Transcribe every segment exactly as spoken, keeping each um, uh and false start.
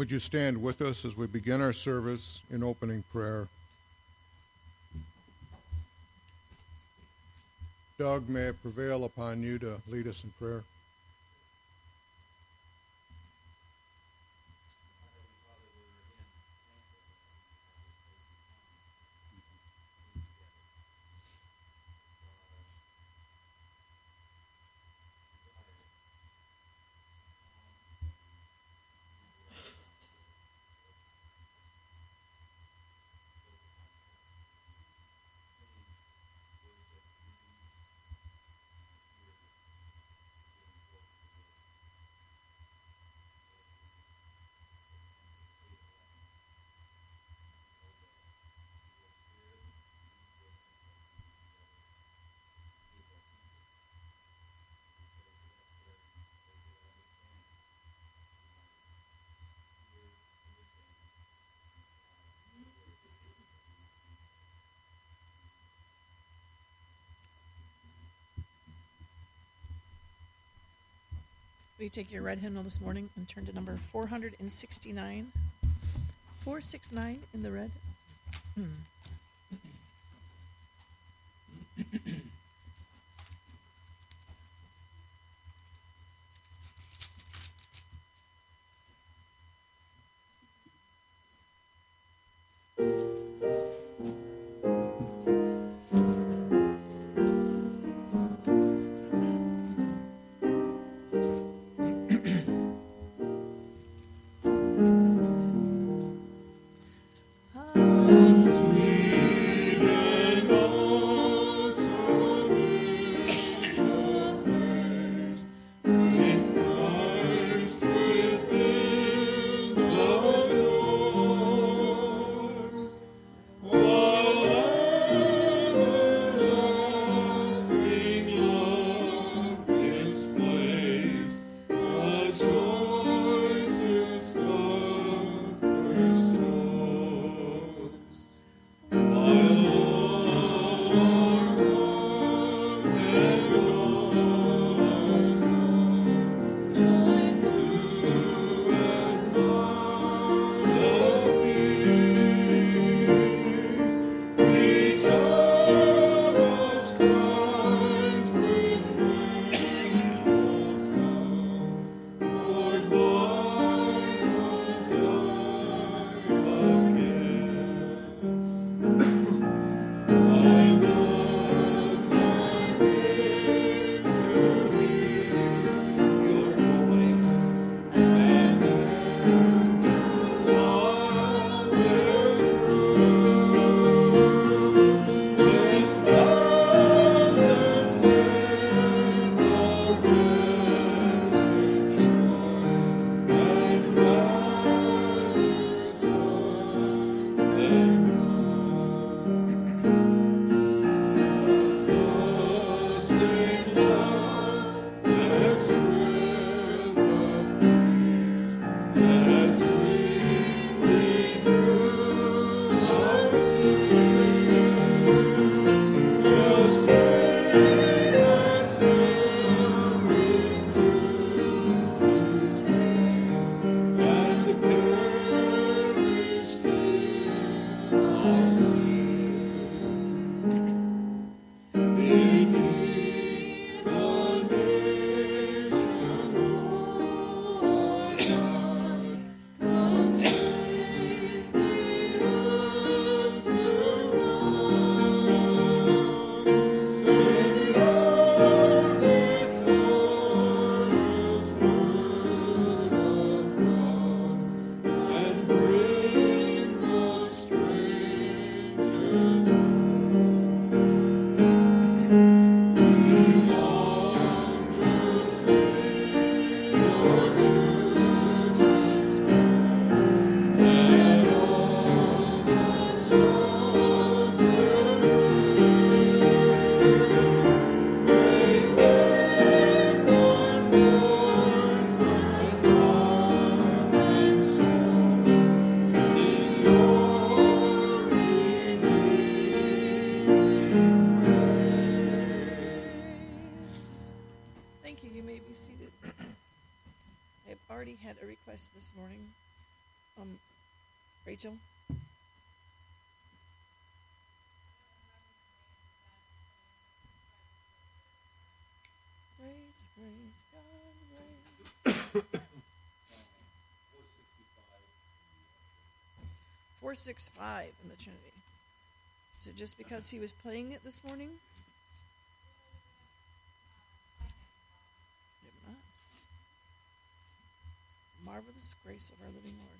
Would you stand with us as we begin our service in opening prayer? Doug, may it prevail upon you to lead us in prayer. We take your red hymnal this morning and turn to number four sixty-nine, four sixty-nine in the red. This morning Um, Rachel? Praise, praise God, praise. four sixty-five in the Trinity. So just because he was playing it this morning? Did not. Marvelous grace of our living Lord.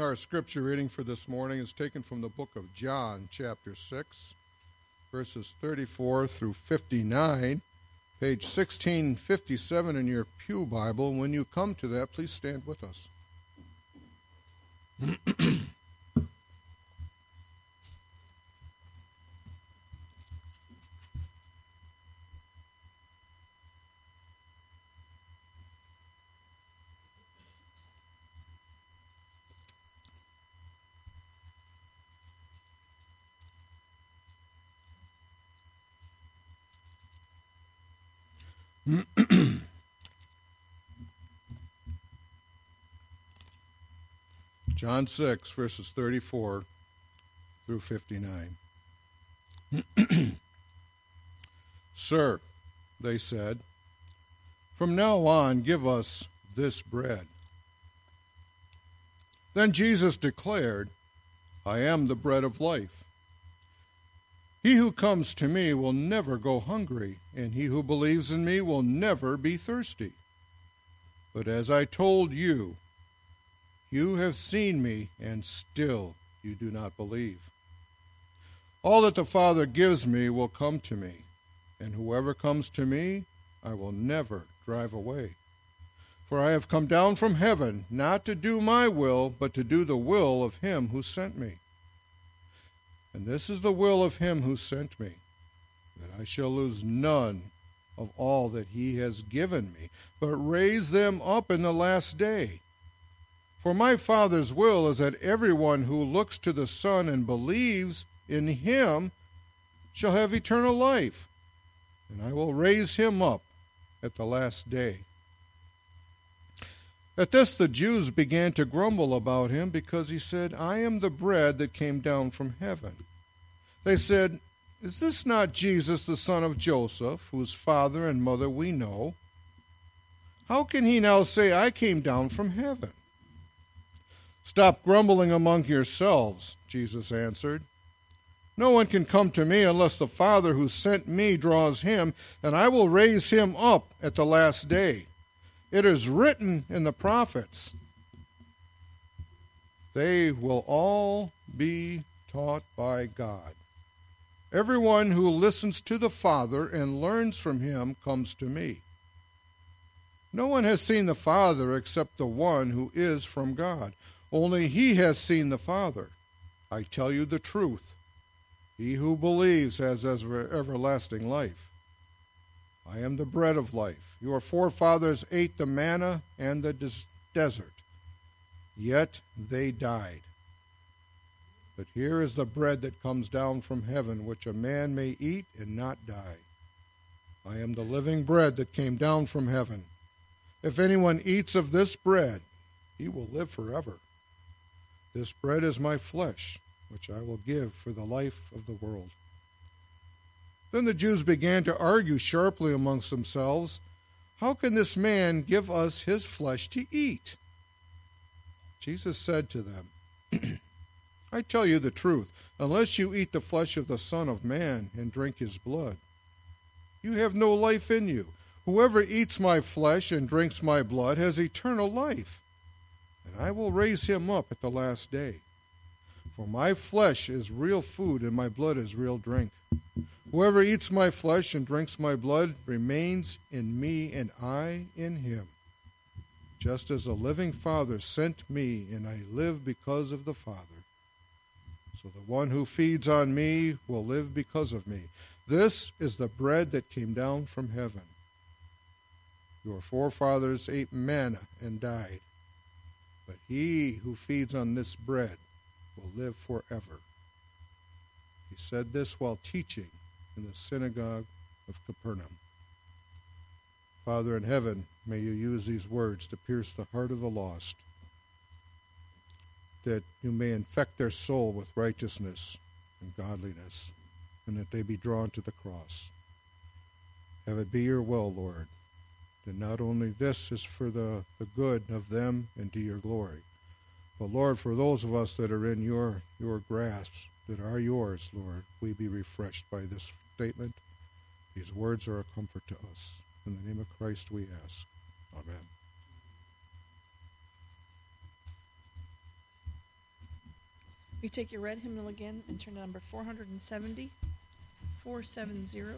Our scripture reading for this morning is taken from the book of John, chapter six, verses thirty-four through fifty-nine, page sixteen fifty-seven in your Pew Bible. When you come to that, please stand with us. John six, verses thirty-four through fifty-nine. Sir, they said, from now on give us this bread. Then Jesus declared, I am the bread of life. He who comes to me will never go hungry, and he who believes in me will never be thirsty. But as I told you, you have seen me, and still you do not believe. All that the Father gives me will come to me, and whoever comes to me I will never drive away. For I have come down from heaven, not to do my will, but to do the will of him who sent me. And this is the will of him who sent me, that I shall lose none of all that he has given me, but raise them up in the last day. For my Father's will is that everyone who looks to the Son and believes in him shall have eternal life, and I will raise him up at the last day. At this the Jews began to grumble about him, because he said, I am the bread that came down from heaven. They said, Is this not Jesus, the son of Joseph, whose father and mother we know? How can he now say, I came down from heaven? Stop grumbling among yourselves, Jesus answered. No one can come to me unless the Father who sent me draws him, and I will raise him up at the last day. It is written in the prophets, they will all be taught by God. Everyone who listens to the Father and learns from him comes to me. No one has seen the Father except the one who is from God. Only he has seen the Father. I tell you the truth. He who believes has everlasting life. I am the bread of life. Your forefathers ate the manna and the des- desert, yet they died. But here is the bread that comes down from heaven, which a man may eat and not die. I am the living bread that came down from heaven. If anyone eats of this bread, he will live forever. This bread is my flesh, which I will give for the life of the world. Then the Jews began to argue sharply amongst themselves, How can this man give us his flesh to eat? Jesus said to them, I tell you the truth, unless you eat the flesh of the Son of Man and drink his blood, you have no life in you. Whoever eats my flesh and drinks my blood has eternal life, and I will raise him up at the last day. For my flesh is real food and my blood is real drink. Whoever eats my flesh and drinks my blood remains in me and I in him. Just as the living Father sent me and I live because of the Father, so the one who feeds on me will live because of me. This is the bread that came down from heaven. Your forefathers ate manna and died, but he who feeds on this bread will live forever. He said this while teaching in the synagogue of Capernaum. Father in heaven, may you use these words to pierce the heart of the lost, that you may infect their soul with righteousness and godliness, and that they be drawn to the cross. Have it be your will, Lord, that not only this is for the, the good of them and to your glory, but, Lord, for those of us that are in your, your grasp, that are yours, Lord, we be refreshed by this statement. These words are a comfort to us. In the name of Christ we ask. Amen. You take your red hymnal again and turn to number four seventy, four seventy. No.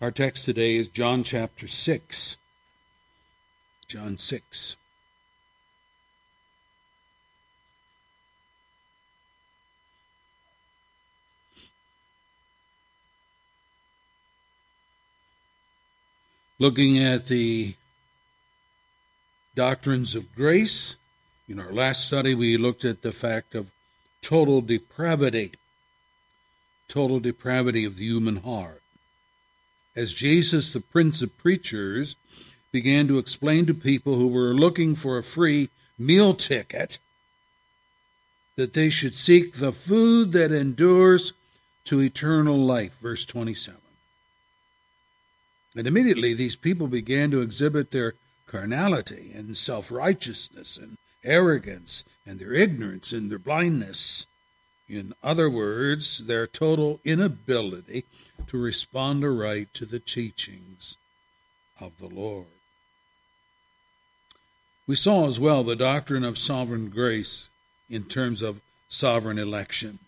Our text today is John chapter six. John six. Looking at the doctrines of grace. In our last study, we looked at the fact of total depravity, total depravity of the human heart. As Jesus, the Prince of Preachers, began to explain to people who were looking for a free meal ticket that they should seek the food that endures to eternal life, verse twenty-seven. And immediately these people began to exhibit their carnality and self-righteousness and arrogance and their ignorance and their blindness. In other words, their total inability to respond aright to the teachings of the Lord. We saw as well the doctrine of sovereign grace in terms of sovereign election.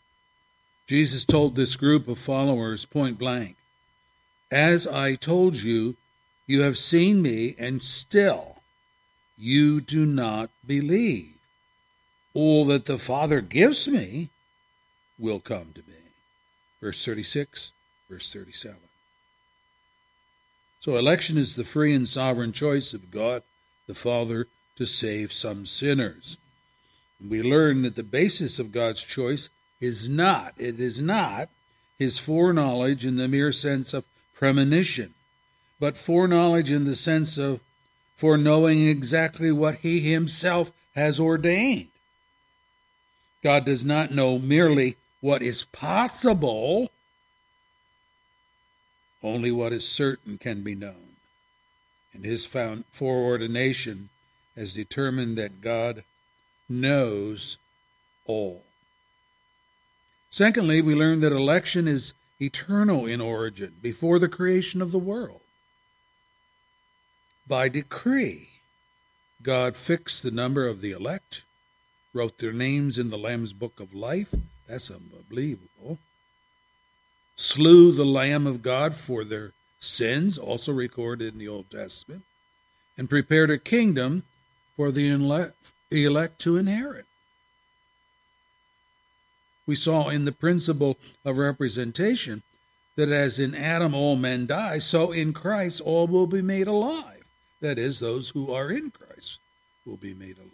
Jesus told this group of followers point blank, "As I told you, you have seen me, and still you do not believe. All that the Father gives me will come to me." Verse thirty-six, verse thirty-seven. So election is the free and sovereign choice of God the Father to save some sinners. And we learn that the basis of God's choice is not, it is not his foreknowledge in the mere sense of premonition, but foreknowledge in the sense of foreknowing exactly what he himself has ordained. God does not know merely what is possible, only what is certain can be known. And his foreordination has determined that God knows all. Secondly, we learn that election is eternal in origin, before the creation of the world. By decree, God fixed the number of the elect, wrote their names in the Lamb's Book of Life. That's unbelievable. Slew the Lamb of God for their sins, also recorded in the Old Testament, and prepared a kingdom for the elect to inherit. We saw in the principle of representation that as in Adam all men die, so in Christ all will be made alive. That is, those who are in Christ will be made alive.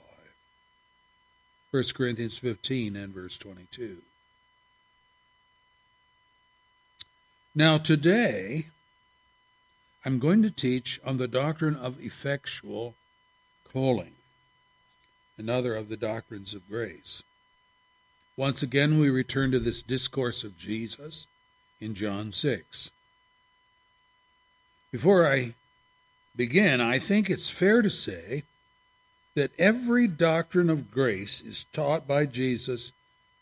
First Corinthians fifteen and verse twenty-two. Now today, I'm going to teach on the doctrine of effectual calling, another of the doctrines of grace. Once again, we return to this discourse of Jesus in John six. Before I begin, I think it's fair to say that every doctrine of grace is taught by Jesus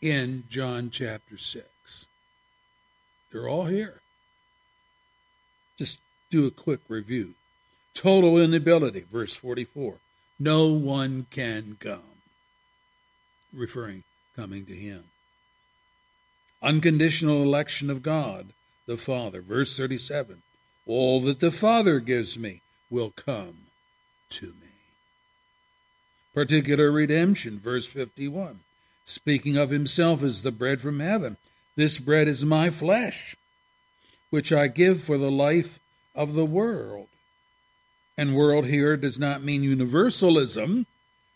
in John chapter six. They're all here. Just do a quick review. Total inability, verse forty-four. No one can come, referring, coming to him. Unconditional election of God, the Father, verse thirty-seven. All that the Father gives me will come to me. Particular redemption, verse fifty-one, speaking of himself as the bread from heaven. This bread is my flesh, which I give for the life of the world. and world here does not mean universalism,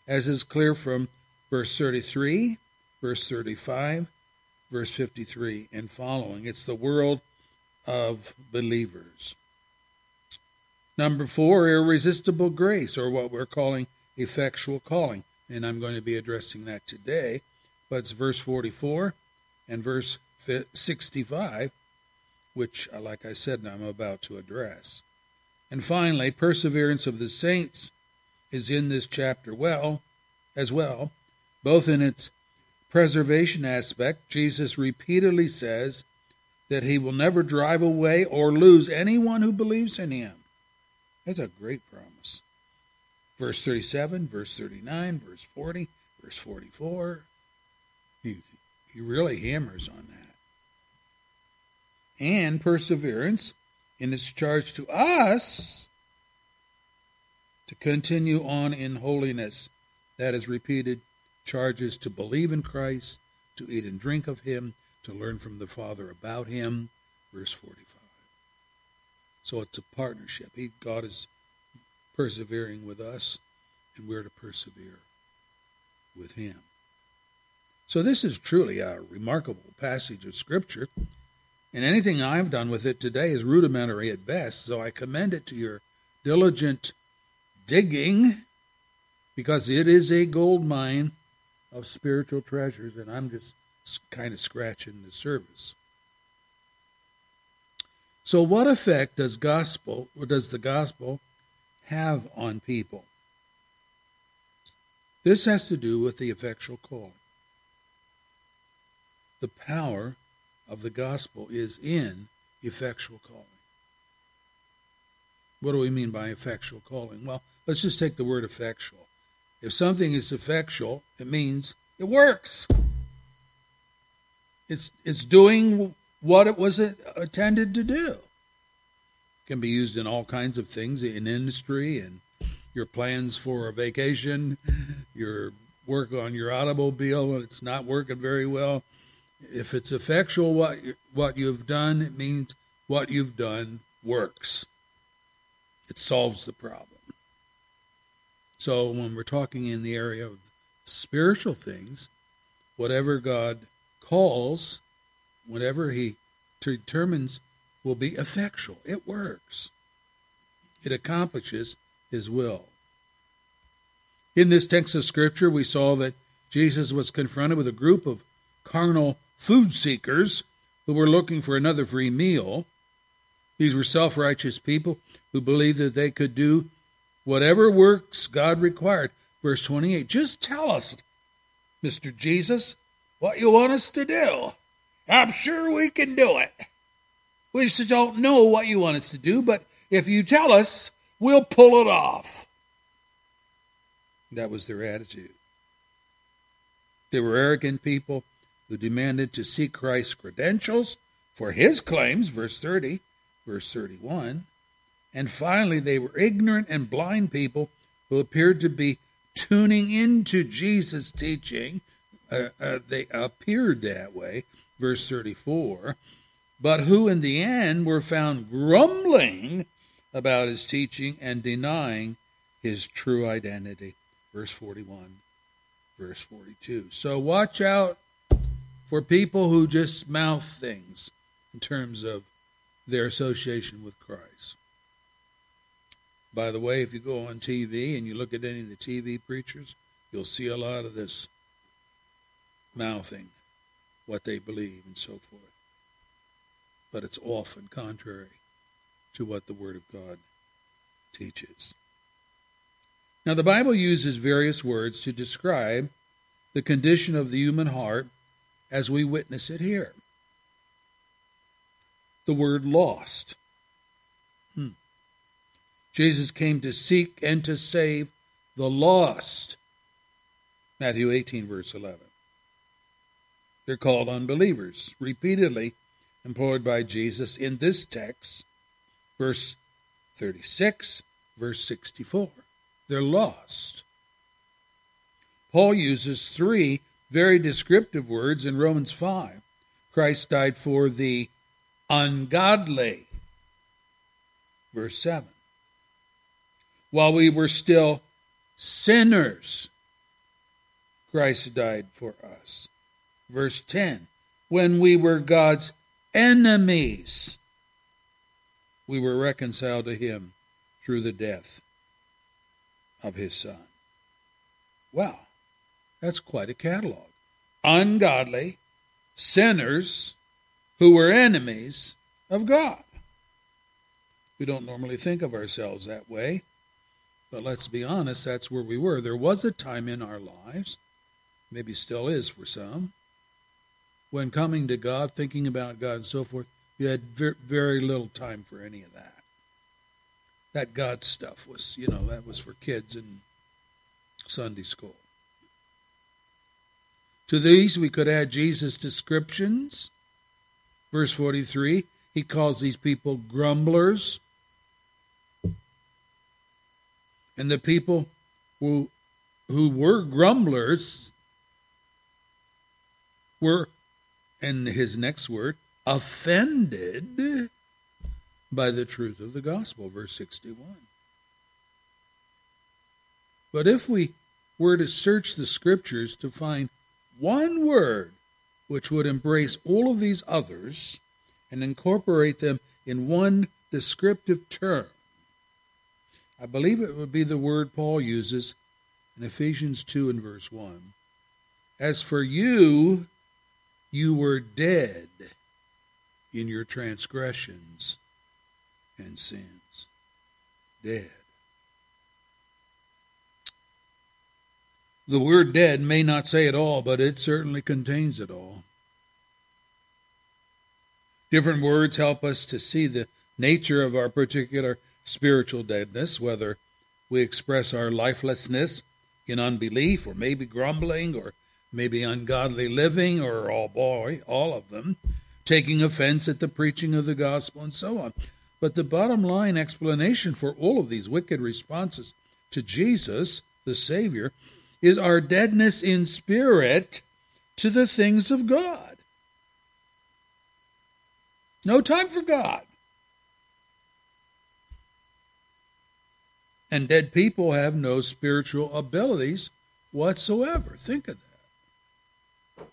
as is clear from verse thirty-three, verse thirty-five, verse fifty-three, and following. It's the world of believers. Number four, irresistible grace, or what we're calling effectual calling. And I'm going to be addressing that today. But it's verse forty-four and verse sixty-five, which, like I said, I'm about to address. And finally, perseverance of the saints is in this chapter well, as well, both in its preservation aspect. Jesus repeatedly says that he will never drive away or lose anyone who believes in him. That's a great promise. Verse thirty-seven, verse thirty-nine, verse forty, verse forty-four. He, he really hammers on that. And perseverance in its charge to us to continue on in holiness. That is repeated charges to believe in Christ, to eat and drink of him, to learn from the Father about him. Verse forty-five. So it's a partnership. He, God is persevering with us, and we're to persevere with him. So this is truly a remarkable passage of Scripture, and anything I've done with it today is rudimentary at best, so I commend it to your diligent digging, because it is a gold mine of spiritual treasures, and I'm just kind of scratching the surface. So what effect does gospel or does the gospel have on people? This has to do with the effectual calling. The power of the gospel is in effectual calling. What do we mean by effectual calling? Well, let's just take the word effectual. If something is effectual, it means it works. It's it's doing what it was intended to do. It can be used in all kinds of things, in industry, and your plans for a vacation, your work on your automobile, and it's not working very well. If it's effectual, what, what you've done, it means what you've done works. It solves the problem. So when we're talking in the area of spiritual things, whatever God calls, whatever he determines will be effectual. It works. It accomplishes his will. In this text of Scripture, we saw that Jesus was confronted with a group of carnal food seekers who were looking for another free meal. These were self-righteous people who believed that they could do whatever works God required. Verse twenty-eight, just tell us, Mister Jesus, what you want us to do. I'm sure we can do it. We just don't know what you want us to do, but if you tell us, we'll pull it off. That was their attitude. They were arrogant people who demanded to see Christ's credentials for his claims, verse thirty, verse thirty-one. And finally, they were ignorant and blind people who appeared to be tuning into Jesus' teaching. Uh, uh, they appeared that way. Verse thirty-four, but who in the end were found grumbling about his teaching and denying his true identity. Verse forty-one, verse forty-two. So watch out for people who just mouth things in terms of their association with Christ. By the way, if you go on T V and you look at any of the T V preachers, you'll see a lot of this mouthing, what they believe, and so forth. But it's often contrary to what the Word of God teaches. Now, the Bible uses various words to describe the condition of the human heart as we witness it here. The word lost. Hmm. Jesus came to seek and to save the lost. Matthew eighteen, verse eleven. They're called unbelievers, repeatedly employed by Jesus in this text, verse thirty-six, verse sixty-four. They're lost. Paul uses three very descriptive words in Romans five. Christ died for the ungodly, verse seven. while we were still sinners, Christ died for us. Verse ten, when we were God's enemies, we were reconciled to him through the death of his Son. Wow, that's quite a catalog. Ungodly sinners who were enemies of God. We don't normally think of ourselves that way, but let's be honest, that's where we were. There was a time in our lives, maybe still is for some, when coming to God, thinking about God and so forth, you had very little time for any of that. That God stuff was, you know, that was for kids in Sunday school. To these, we could add Jesus' descriptions. Verse forty-three, he calls these people grumblers. And the people who, who were grumblers were, and his next word, offended by the truth of the gospel, verse sixty-one. But if we were to search the scriptures to find one word which would embrace all of these others and incorporate them in one descriptive term, I believe it would be the word Paul uses in Ephesians two and verse one. As for you, you were dead in your transgressions and sins. Dead. The word dead may not say it all, but it certainly contains it all. Different words help us to see the nature of our particular spiritual deadness, whether we express our lifelessness in unbelief, or maybe grumbling, or maybe ungodly living, or all boy, all of them, taking offense at the preaching of the gospel, and so on. But the bottom line explanation for all of these wicked responses to Jesus, the Savior, is our deadness in spirit to the things of God. No time for God. And dead people have no spiritual abilities whatsoever. Think of that.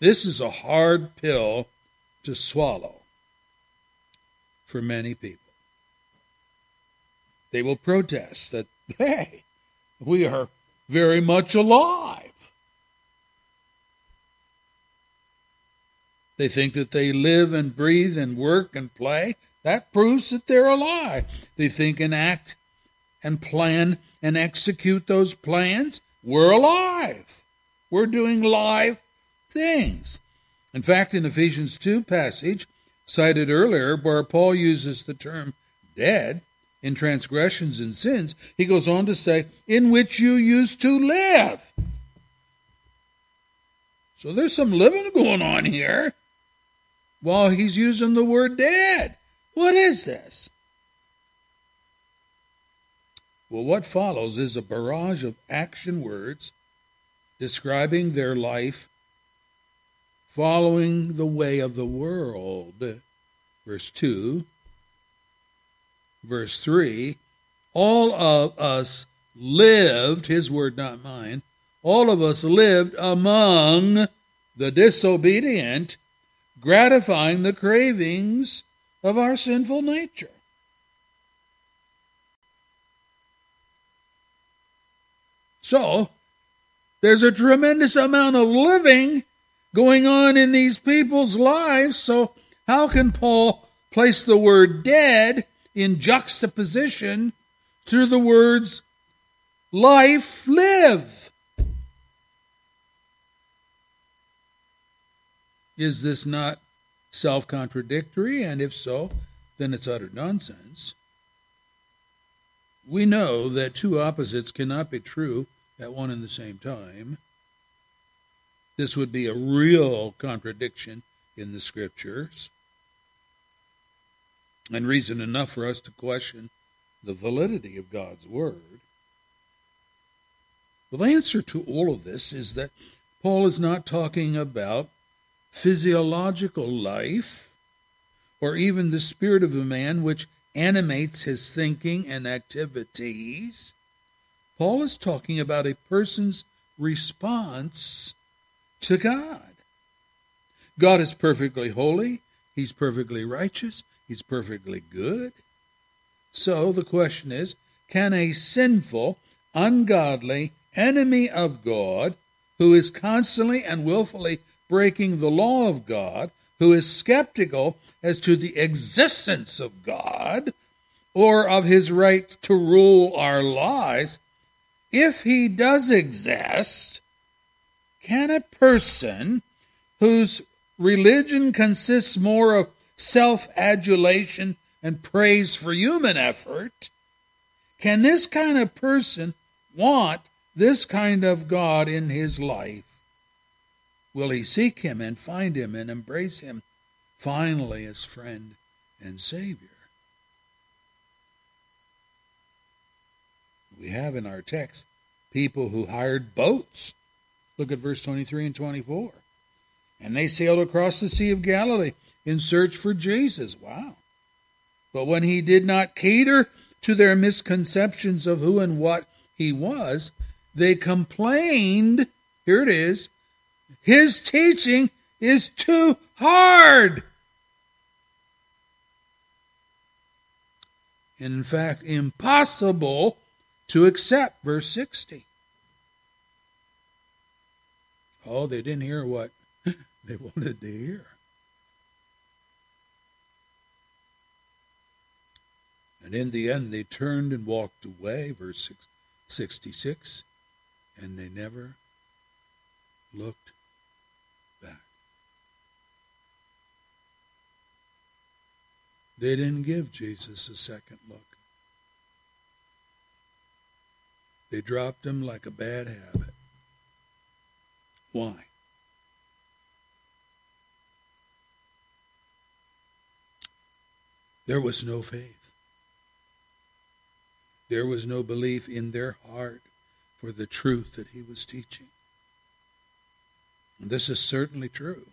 This is a hard pill to swallow for many people. They will protest that, hey, we are very much alive. They think that they live and breathe and work and play. That proves that they're alive. They think and act and plan and execute those plans. We're alive. We're doing live things. In fact, in Ephesians two passage cited earlier, where Paul uses the term dead in transgressions and sins, he goes on to say, in which you used to live. So there's some living going on here while he's using the word dead. What is this? Well, what follows is a barrage of action words describing their life following the way of the world. Verse two, verse three, all of us lived, his word not mine, all of us lived among the disobedient, gratifying the cravings of our sinful nature. So, there's a tremendous amount of living going on in these people's lives, so how can Paul place the word dead in juxtaposition to the words life, live? Is this not self-contradictory? And if so, then it's utter nonsense. We know that two opposites cannot be true at one and the same time. This would be a real contradiction in the scriptures, and reason enough for us to question the validity of God's word. Well, the answer to all of this is that Paul is not talking about physiological life, or even the spirit of a man which animates his thinking and activities, Paul is talking about a person's response to God. God is perfectly holy. He's perfectly righteous. He's perfectly good. So the question is, can a sinful, ungodly enemy of God, who is constantly and willfully breaking the law of God, who is skeptical as to the existence of God or of his right to rule our lives, if he does exist, can a person whose religion consists more of self-adulation and praise for human effort, can this kind of person want this kind of God in his life? Will he seek him and find him and embrace him finally as friend and Savior? We have in our text people who hired boats. Look at verse twenty-three and twenty-four. And they sailed across the Sea of Galilee in search for Jesus. Wow. But when he did not cater to their misconceptions of who and what he was, they complained, here it is, his teaching is too hard. In fact, impossible to accept. Verse sixty. Oh, they didn't hear what they wanted to hear. And in the end, they turned and walked away. Verse sixty-six. And they never looked back. They didn't give Jesus a second look. They dropped him like a bad habit. Why? There was no faith. There was no belief in their heart for the truth that he was teaching. And this is certainly true.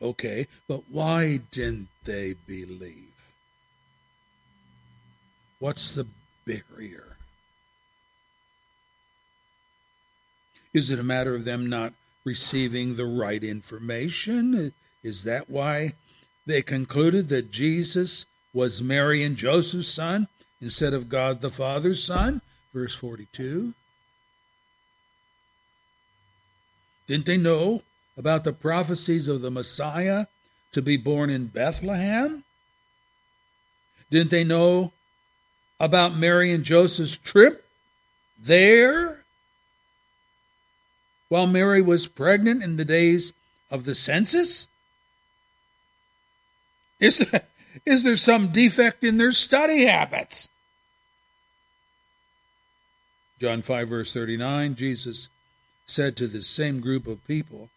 Okay, but why didn't they believe? What's the barrier? Is it a matter of them not receiving the right information? Is that why they concluded that Jesus was Mary and Joseph's son instead of God the Father's son? Verse forty-two. Didn't they know about the prophecies of the Messiah to be born in Bethlehem? Didn't they know about Mary and Joseph's trip there while Mary was pregnant in the days of the census? Is there, is there some defect in their study habits? John five, verse thirty-nine, Jesus said to this same group of people,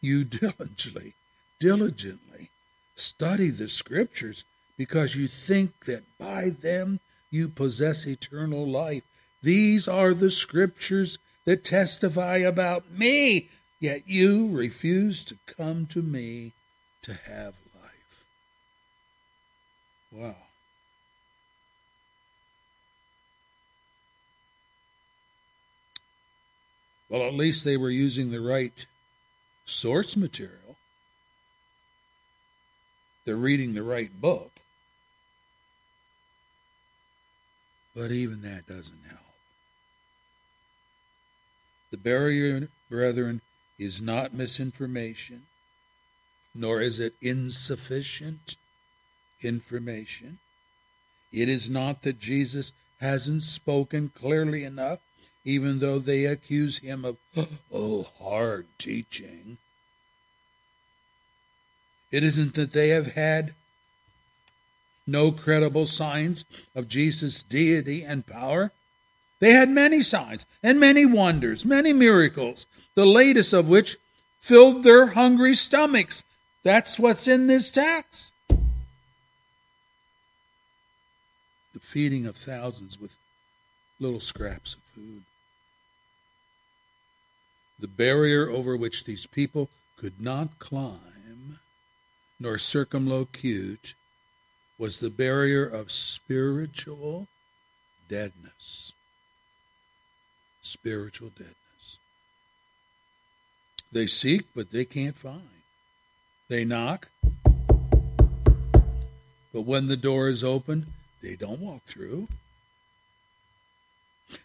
you diligently, diligently study the Scriptures because you think that by them you possess eternal life. These are the Scriptures that testify about me, yet you refuse to come to me to have life. Wow. Well, at least they were using the right source material. They're reading the right book. But even that doesn't help. The barrier, brethren, is not misinformation, nor is it insufficient information. It is not that Jesus hasn't spoken clearly enough, even though they accuse him of, oh, hard teaching. It isn't that they have had no credible signs of Jesus' deity and power. They had many signs and many wonders, many miracles, the latest of which filled their hungry stomachs. That's what's in this text. The feeding of thousands with little scraps of food. The barrier over which these people could not climb, nor circumlocute, was the barrier of spiritual deadness. Spiritual deadness. They seek, but they can't find. They knock, but when the door is open, they don't walk through.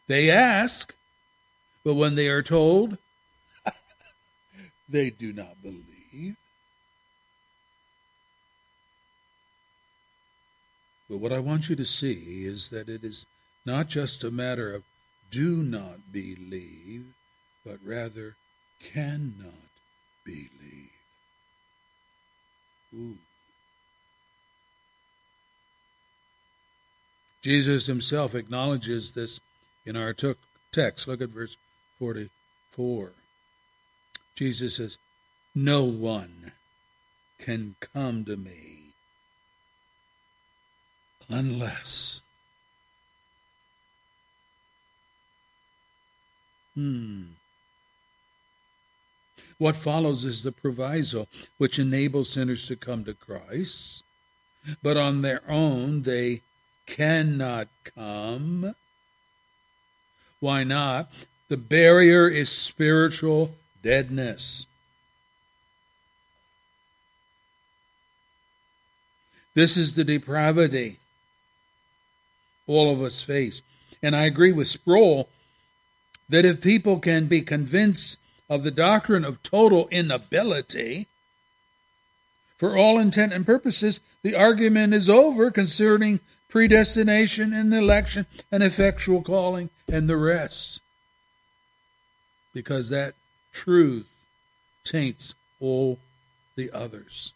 They ask, but when they are told, they do not believe. But what I want you to see is that it is not just a matter of do not believe, but rather cannot believe. Ooh. Jesus himself acknowledges this in our text. Look at verse forty-four. Jesus says, "No one can come to me unless..." Hmm. What follows is the proviso which enables sinners to come to Christ, but on their own they cannot come. Why not? The barrier is spiritual deadness. This is the depravity all of us face. And I agree with Sproul that if people can be convinced of the doctrine of total inability, for all intent and purposes, the argument is over concerning predestination and election and effectual calling and the rest. Because that truth taints all the others.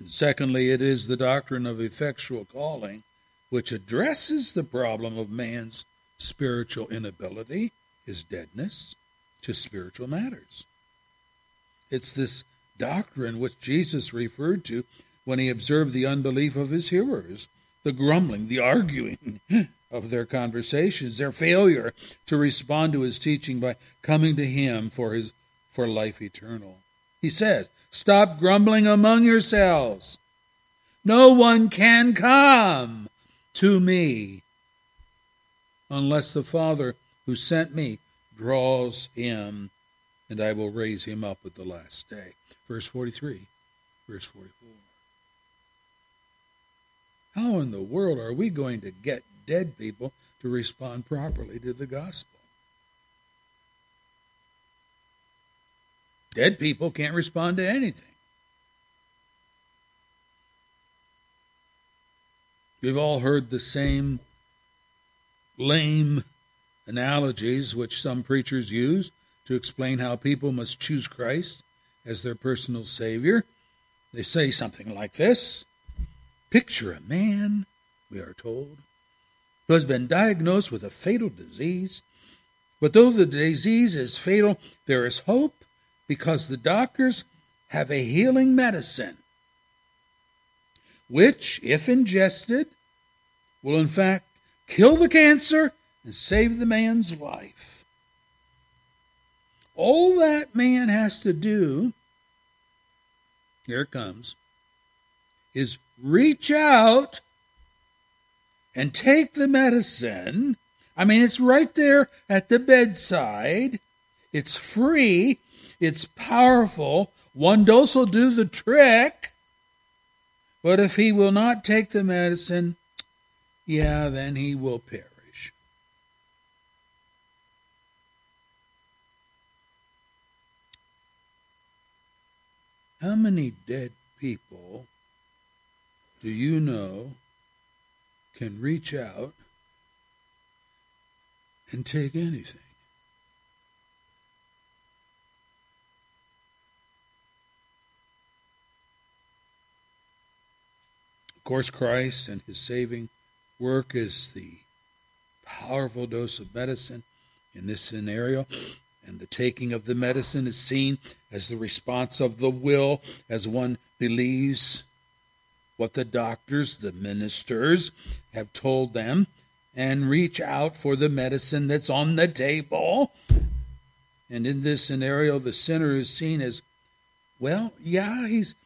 And secondly, it is the doctrine of effectual calling which addresses the problem of man's spiritual inability, his deadness to spiritual matters. It's this doctrine which Jesus referred to when he observed the unbelief of his hearers, the grumbling, the arguing of their conversations, their failure to respond to his teaching by coming to him for his for life eternal. He says, "Stop grumbling among yourselves. No one can come to me unless the Father who sent me draws him, and I will raise him up at the last day." Verse forty-three, verse forty-four. How in the world are we going to get dead people to respond properly to the gospel? Dead people can't respond to anything. We've all heard the same lame analogies which some preachers use to explain how people must choose Christ as their personal Savior. They say something like this: "Picture a man," we are told, "who has been diagnosed with a fatal disease. But though the disease is fatal, there is hope, because the doctors have a healing medicine, which, if ingested, will in fact kill the cancer and save the man's life. All that man has to do," here it comes, "is reach out and take the medicine. I mean, it's right there at the bedside. It's free. It's powerful. One dose will do the trick. But if he will not take the medicine, yeah, then he will perish." How many dead people do you know can reach out and take anything? Of course, Christ and his saving work is the powerful dose of medicine in this scenario, and the taking of the medicine is seen as the response of the will as one believes what the doctors, the ministers, have told them, and reach out for the medicine that's on the table And in this scenario, the sinner is seen as, well, yeah, he's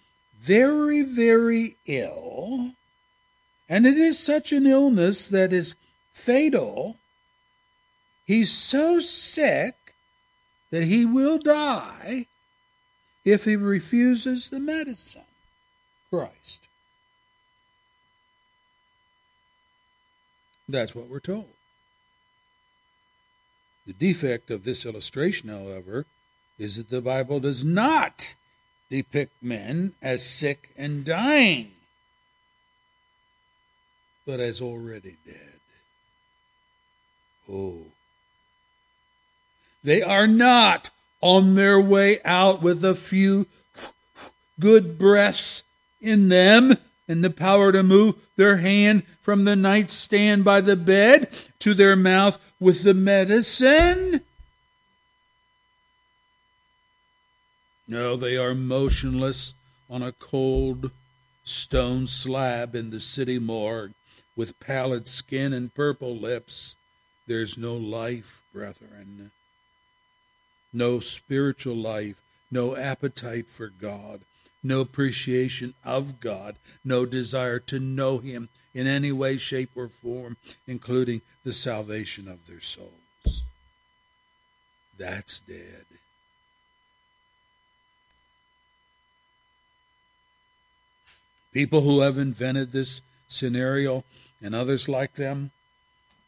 very, very ill. And it is such an illness that is fatal. He's so sick that he will die if he refuses the medicine, Christ. That's what we're told. The defect of this illustration, however, is that the Bible does not depict men as sick and dying, but as already dead. Oh. They are not on their way out with a few good breaths in them and the power to move their hand from the nightstand by the bed to their mouth with the medicine. No, they are motionless on a cold stone slab in the city morgue with pallid skin and purple lips. There's no life, brethren. No spiritual life, no appetite for God, no appreciation of God, no desire to know Him in any way, shape, or form, including the salvation of their souls. That's dead. People who have invented this scenario and others like them,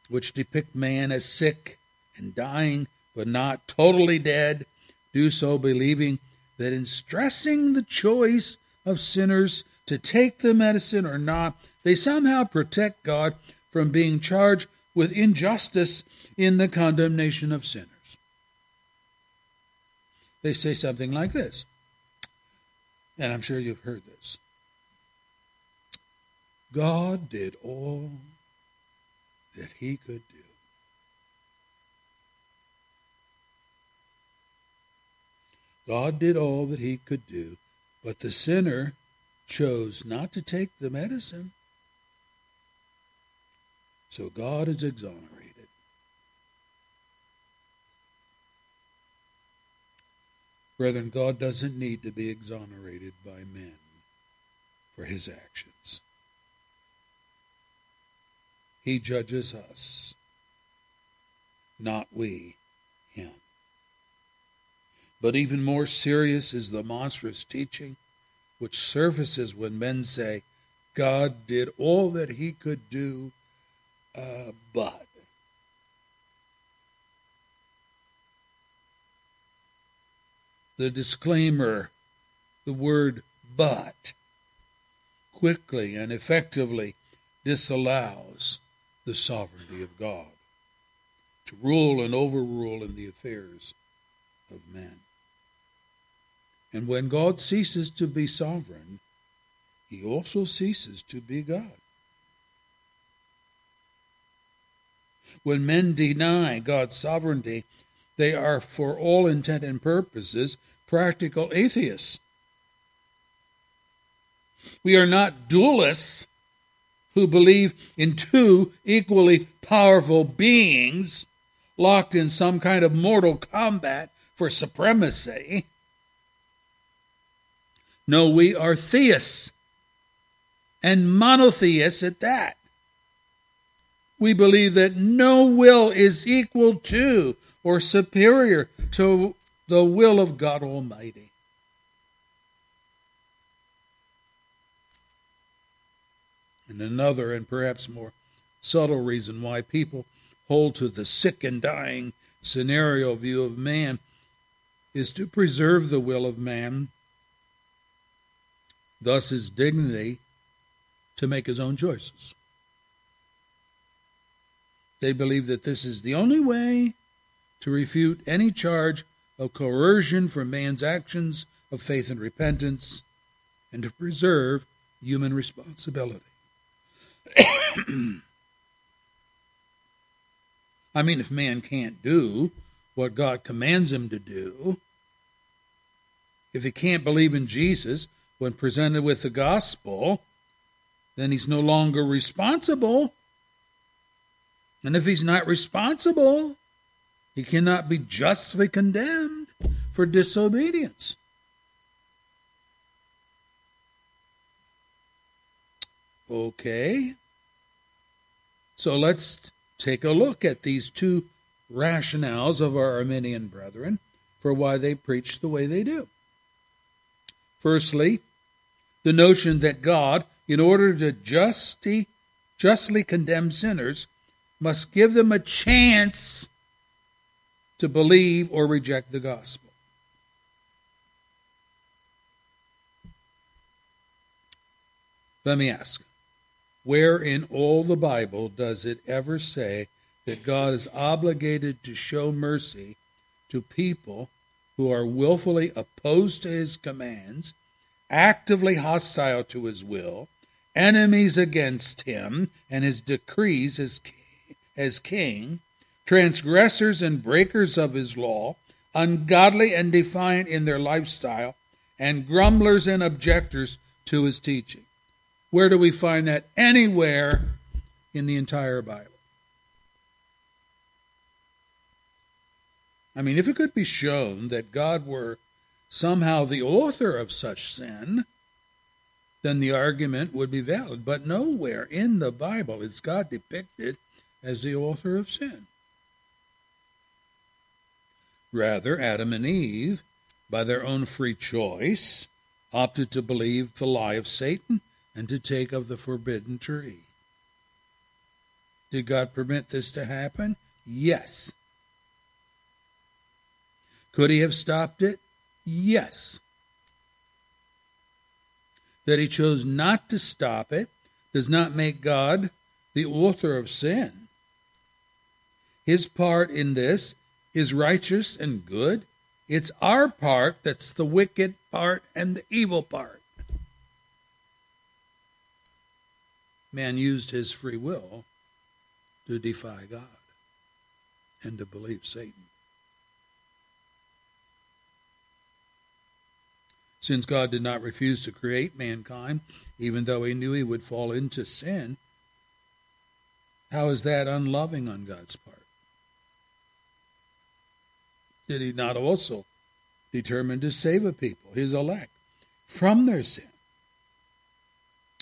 which depict man as sick and dying, but not totally dead, do so believing that in stressing the choice of sinners to take the medicine or not, they somehow protect God from being charged with injustice in the condemnation of sinners. They say something like this, and I'm sure you've heard this. God did all that He could do. God did all that He could do, but the sinner chose not to take the medicine. So God is exonerated. Brethren, God doesn't need to be exonerated by men for His actions. He judges us, not we, Him. But even more serious is the monstrous teaching which surfaces when men say, God did all that He could do, uh, but. The disclaimer, the word but, quickly and effectively disallows the sovereignty of God to rule and overrule in the affairs of men. And when God ceases to be sovereign, He also ceases to be God. When men deny God's sovereignty, they are, for all intent and purposes, practical atheists. We are not dualists who believe in two equally powerful beings locked in some kind of mortal combat for supremacy. No, we are theists, and monotheists at that. We believe that no will is equal to or superior to the will of God Almighty. And another and perhaps more subtle reason why people hold to the sick and dying scenario view of man is to preserve the will of man, thus his dignity, to make his own choices. They believe that this is the only way to refute any charge of coercion from man's actions of faith and repentance, and to preserve human responsibility. I mean, if man can't do what God commands him to do, if he can't believe in Jesus when presented with the gospel, then he's no longer responsible. And if he's not responsible, He cannot be justly condemned for disobedience. Okay. So let's take a look at these two rationales of our Arminian brethren for why they preach the way they do. Firstly, the notion that God, in order to justly, justly condemn sinners, must give them a chance to believe or reject the gospel. Let me ask, where in all the Bible does it ever say that God is obligated to show mercy to people who are willfully opposed to his commands, actively hostile to his will, enemies against him and his decrees as, as king, transgressors and breakers of his law, ungodly and defiant in their lifestyle, and grumblers and objectors to his teaching? Where do we find that anywhere in the entire Bible? I mean, if it could be shown that God were somehow the author of such sin, then the argument would be valid. But nowhere in the Bible is God depicted as the author of sin. Rather, Adam and Eve, by their own free choice, opted to believe the lie of Satan and to take of the forbidden tree. Did God permit this to happen? Yes. Could he have stopped it? Yes. That he chose not to stop it does not make God the author of sin. His part in this is righteous and good. It's our part that's the wicked part and the evil part. Man used his free will to defy God and to believe Satan. Since God did not refuse to create mankind, even though he knew he would fall into sin, how is that unloving on God's part? Did he not also determine to save a people, his elect, from their sin?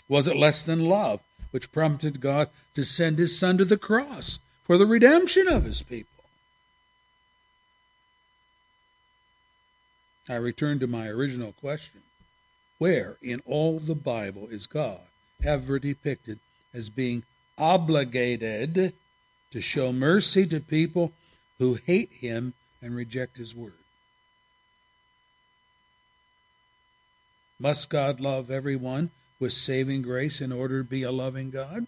Was it less than love which prompted God to send his Son to the cross for the redemption of his people? I return to my original question. Where in all the Bible is God ever depicted as being obligated to show mercy to people who hate him and reject his word? Must God love everyone with saving grace in order to be a loving God?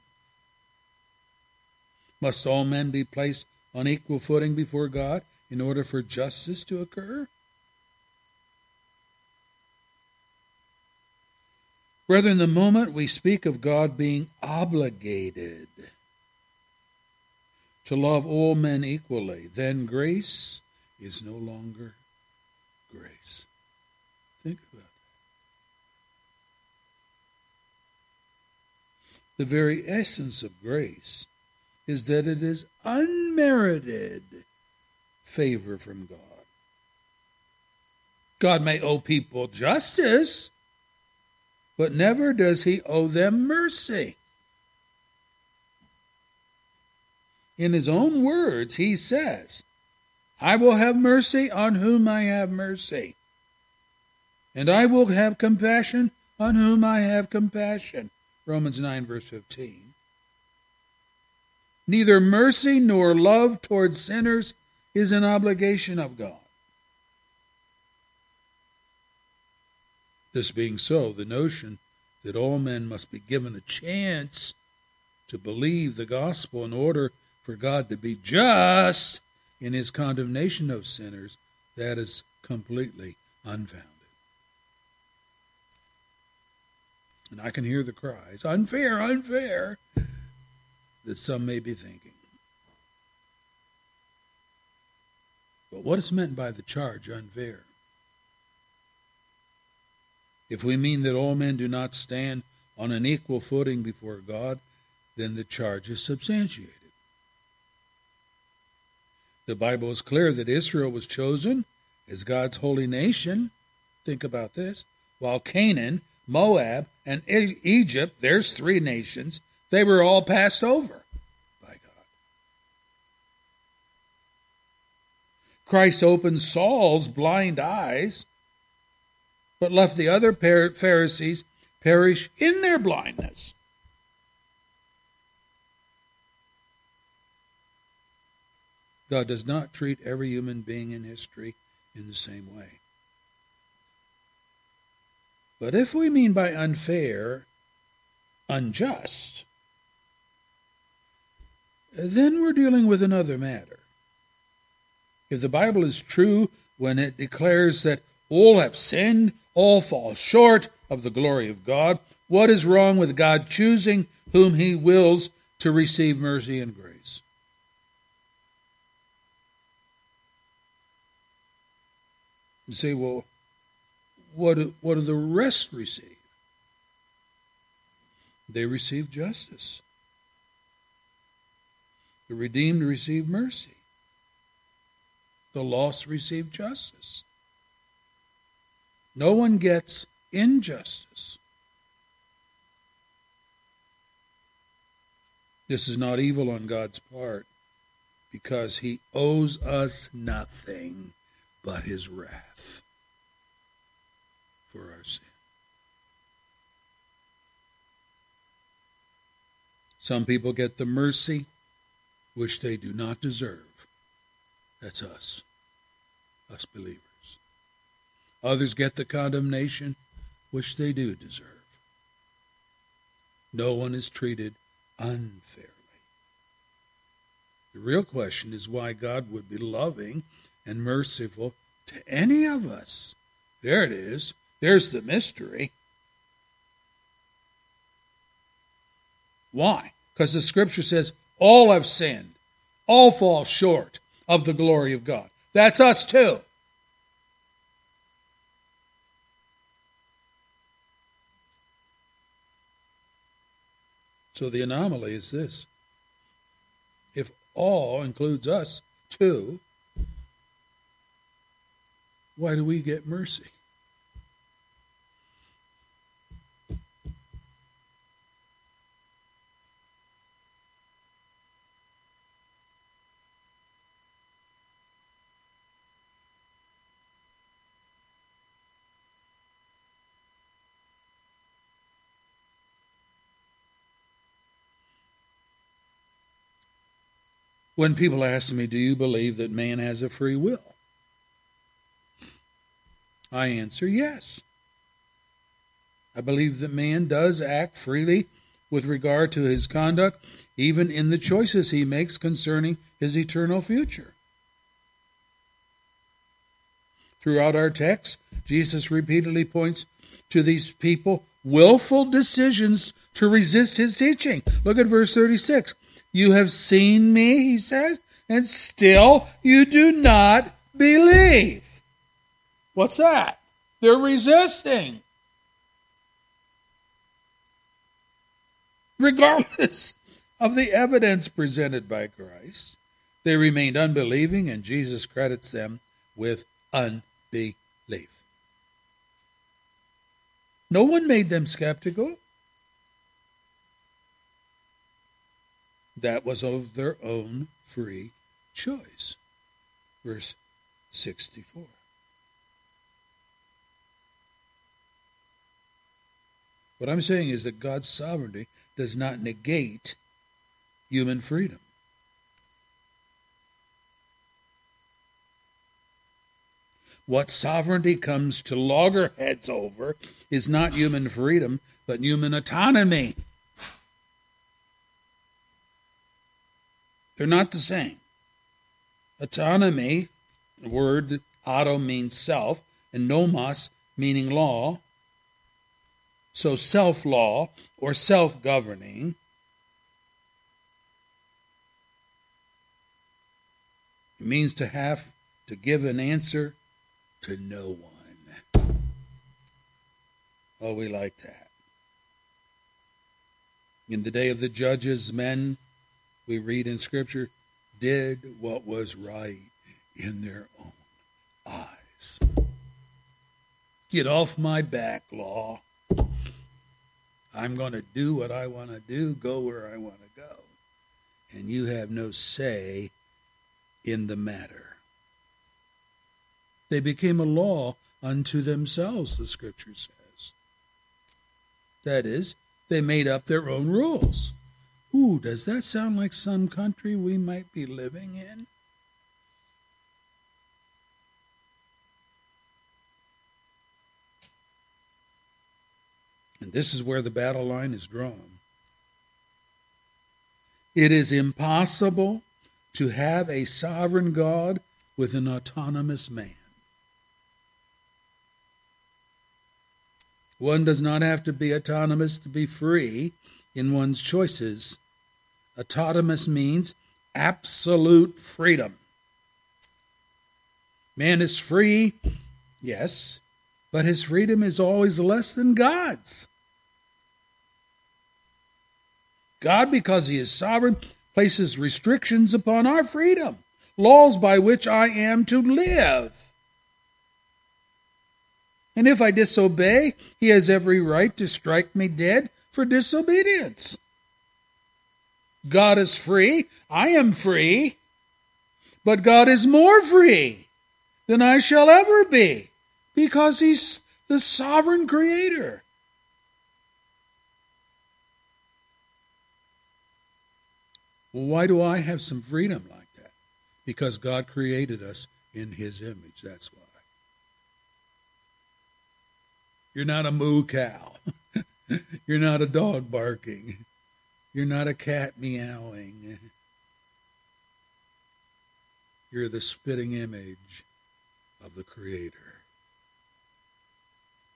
Must all men be placed on equal footing before God in order for justice to occur? Brethren, the moment we speak of God being obligated to love all men equally, then grace is no longer grace. Think about it. The very essence of grace is that it is unmerited favor from God. God may owe people justice, but never does he owe them mercy. In his own words, he says, "I will have mercy on whom I have mercy, and I will have compassion on whom I have compassion." Romans nine, verse fifteen. Neither mercy nor love towards sinners is an obligation of God. This being so, the notion that all men must be given a chance to believe the gospel in order for God to be just in his condemnation of sinners, that is completely unfounded. And I can hear the cries, "Unfair, unfair," that some may be thinking. But what is meant by the charge, unfair? If we mean that all men do not stand on an equal footing before God, then the charge is substantiated. The Bible is clear that Israel was chosen as God's holy nation. Think about this. While Canaan, Moab, and e- Egypt, there's three nations, they were all passed over by God. Christ opened Saul's blind eyes, but left the other par- Pharisees perish in their blindness. God does not treat every human being in history in the same way. But if we mean by unfair, unjust, then we're dealing with another matter. If the Bible is true when it declares that all have sinned, all fall short of the glory of God, what is wrong with God choosing whom he wills to receive mercy and grace? You say, well, what do, what do the rest receive? They receive justice. The redeemed receive mercy. The lost receive justice. No one gets injustice. This is not evil on God's part, because he owes us nothing but his wrath for our sin. Some people get the mercy which they do not deserve. That's us, us believers. Others get the condemnation which they do deserve. No one is treated unfairly. The real question is why God would be loving and merciful to any of us. There it is. There's the mystery. Why? Because the scripture says, all have sinned. All fall short of the glory of God. That's us too. So the anomaly is this. If all includes us too, why do we get mercy? When people ask me, do you believe that man has a free will? I answer, yes. I believe that man does act freely with regard to his conduct, even in the choices he makes concerning his eternal future. Throughout our text, Jesus repeatedly points to these people willful decisions to resist his teaching. Look at verse thirty-six. You have seen me, he says, and still you do not believe. What's that? They're resisting. Regardless of the evidence presented by Christ, they remained unbelieving, and Jesus credits them with unbelief. No one made them skeptical. That was of their own free choice. Verse sixty-four. What I'm saying is that God's sovereignty does not negate human freedom. What sovereignty comes to loggerheads over is not human freedom, but human autonomy. They're not the same. Autonomy, the word auto means self, and nomos meaning law. So self-law or self-governing means to have to give an answer to no one. Oh, we like that. In the day of the judges, men, we read in Scripture, did what was right in their own eyes. Get off my back, law. I'm going to do what I want to do, go where I want to go. And you have no say in the matter. They became a law unto themselves, the Scripture says. That is, they made up their own rules. Ooh, does that sound like some country we might be living in? And this is where the battle line is drawn. It is impossible to have a sovereign God with an autonomous man. One does not have to be autonomous to be free in one's choices. Autonomous means absolute freedom. Man is free, yes, but his freedom is always less than God's. God, because he is sovereign, places restrictions upon our freedom, laws by which I am to live. And if I disobey, he has every right to strike me dead for disobedience. God is free, I am free, but God is more free than I shall ever be, because he's the sovereign creator. Well, why do I have some freedom like that? Because God created us in his image, that's why. You're not a moo cow. You're not a dog barking. You're not a cat meowing. You're the spitting image of the Creator.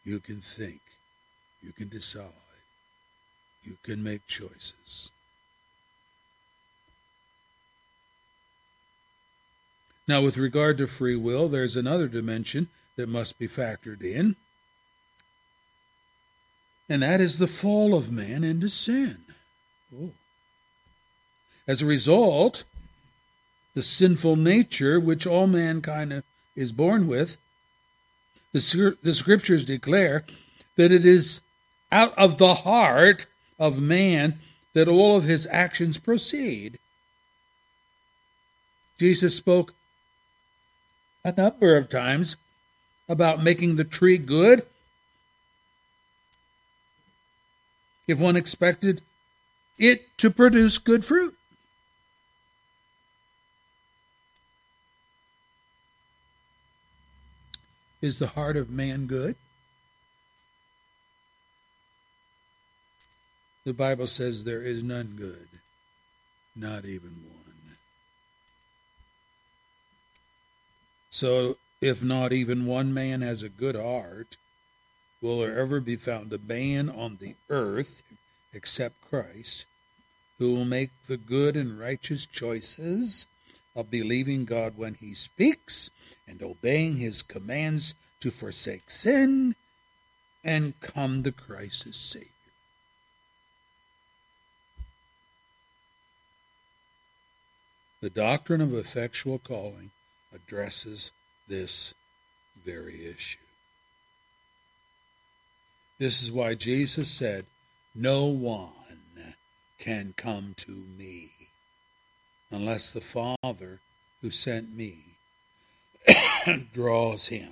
You can think. You can decide. You can make choices. Now, with regard to free will, there's another dimension that must be factored in, and that is the fall of man into sin. Oh. As a result, the sinful nature which all mankind is born with, the, the Scriptures declare that it is out of the heart of man that all of his actions proceed. Jesus spoke a number of times about making the tree good. If one expected it to produce good fruit. Is the heart of man good? The Bible says there is none good, not even one. So if not even one man has a good heart, will there ever be found a man on the earth except Christ who will make the good and righteous choices of believing God when he speaks and obeying his commands to forsake sin and come to Christ as Savior? The doctrine of effectual calling addresses this very issue. This is why Jesus said, "No one can come to me unless the Father who sent me draws him."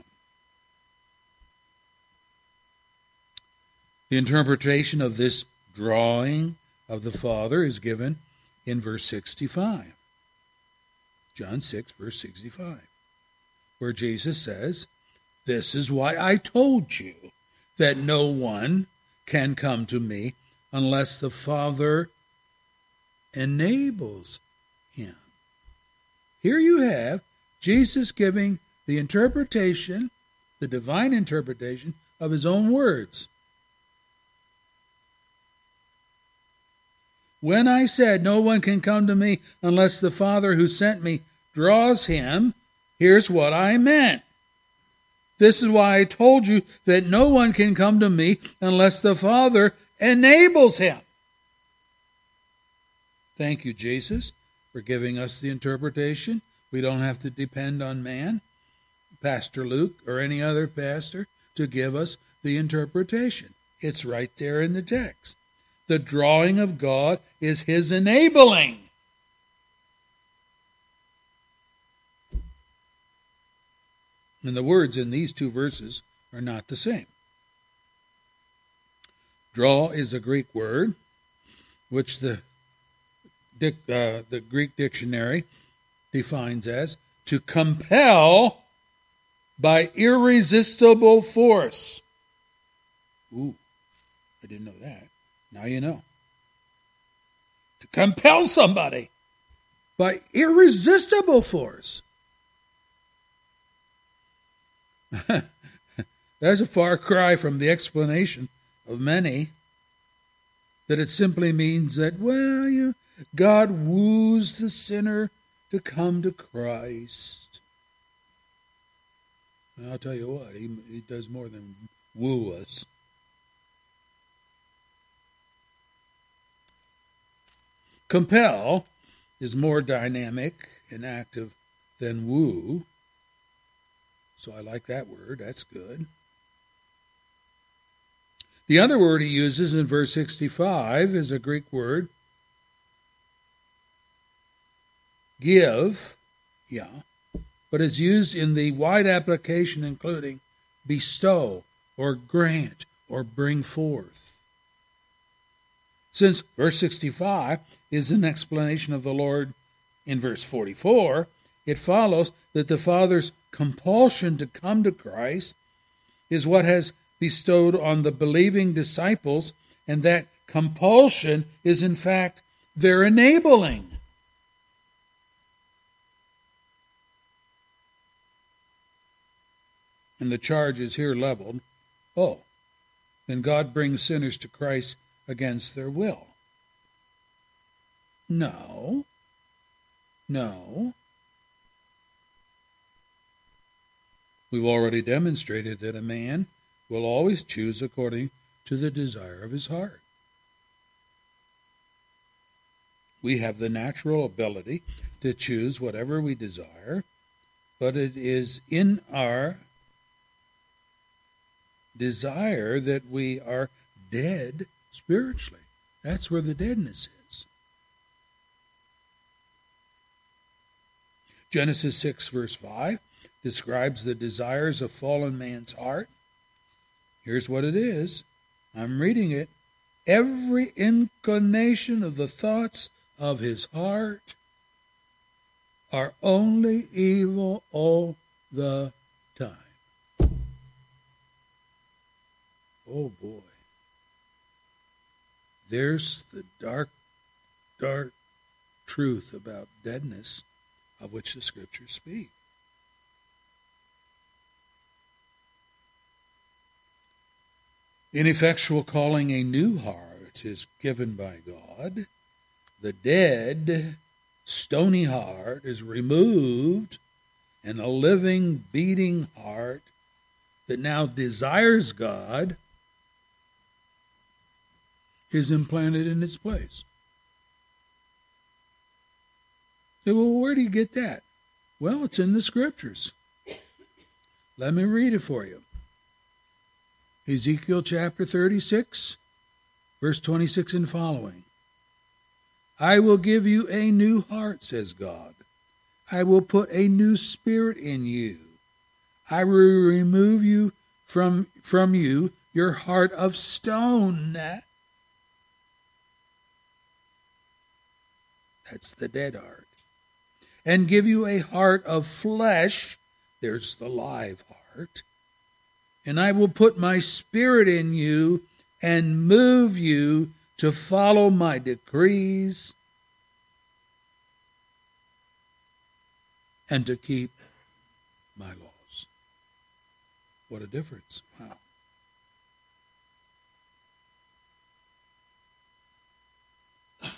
The interpretation of this drawing of the Father is given in verse sixty-five. John six, verse sixty-five, where Jesus says, "This is why I told you that no one can come to me unless the Father enables him." Here you have Jesus giving the interpretation, the divine interpretation of his own words. When I said no one can come to me unless the Father who sent me draws him, here's what I meant. This is why I told you that no one can come to me unless the Father enables him. Thank you, Jesus, for giving us the interpretation. We don't have to depend on man, Pastor Luke, or any other pastor to give us the interpretation. It's right there in the text. The drawing of God is his enabling. And the words in these two verses are not the same. Draw is a Greek word, which the uh, the Greek dictionary defines as to compel by irresistible force. Ooh, I didn't know that. Now you know. To compel somebody by irresistible force. That's a far cry from the explanation of many that it simply means that, well, you, God woos the sinner to come to Christ. And I'll tell you what, he, he does more than woo us. Compel is more dynamic and active than woo. So I like that word. That's good. The other word he uses in verse sixty-five is a Greek word. Give. Yeah. But it's used in the wide application including bestow or grant or bring forth. Since verse sixty-five is an explanation of the Lord in verse forty-four, it follows that the Father's compulsion to come to Christ is what has bestowed on the believing disciples, and that compulsion is in fact their enabling. And the charge is here leveled. Oh, then God brings sinners to Christ against their will. No. No. We've already demonstrated that a man will always choose according to the desire of his heart. We have the natural ability to choose whatever we desire, but it is in our desire that we are dead spiritually. That's where the deadness is. Genesis six, verse five. Describes the desires of fallen man's heart. Here's what it is. I'm reading it. Every inclination of the thoughts of his heart are only evil all the time. Oh boy. There's the dark, dark truth about deadness of which the scriptures speak. In effectual calling, a new heart is given by God. The dead, stony heart is removed, and a living, beating heart that now desires God is implanted in its place. So, well, where do you get that? Well, it's in the scriptures. Let me read it for you. Ezekiel chapter thirty-six, verse twenty-six and following. I will give you a new heart, says God. I will put a new spirit in you. I will remove you from, from you your heart of stone. That's the dead heart. And give you a heart of flesh. There's the live heart. And I will put my spirit in you and move you to follow my decrees and to keep my laws. What a difference. Wow.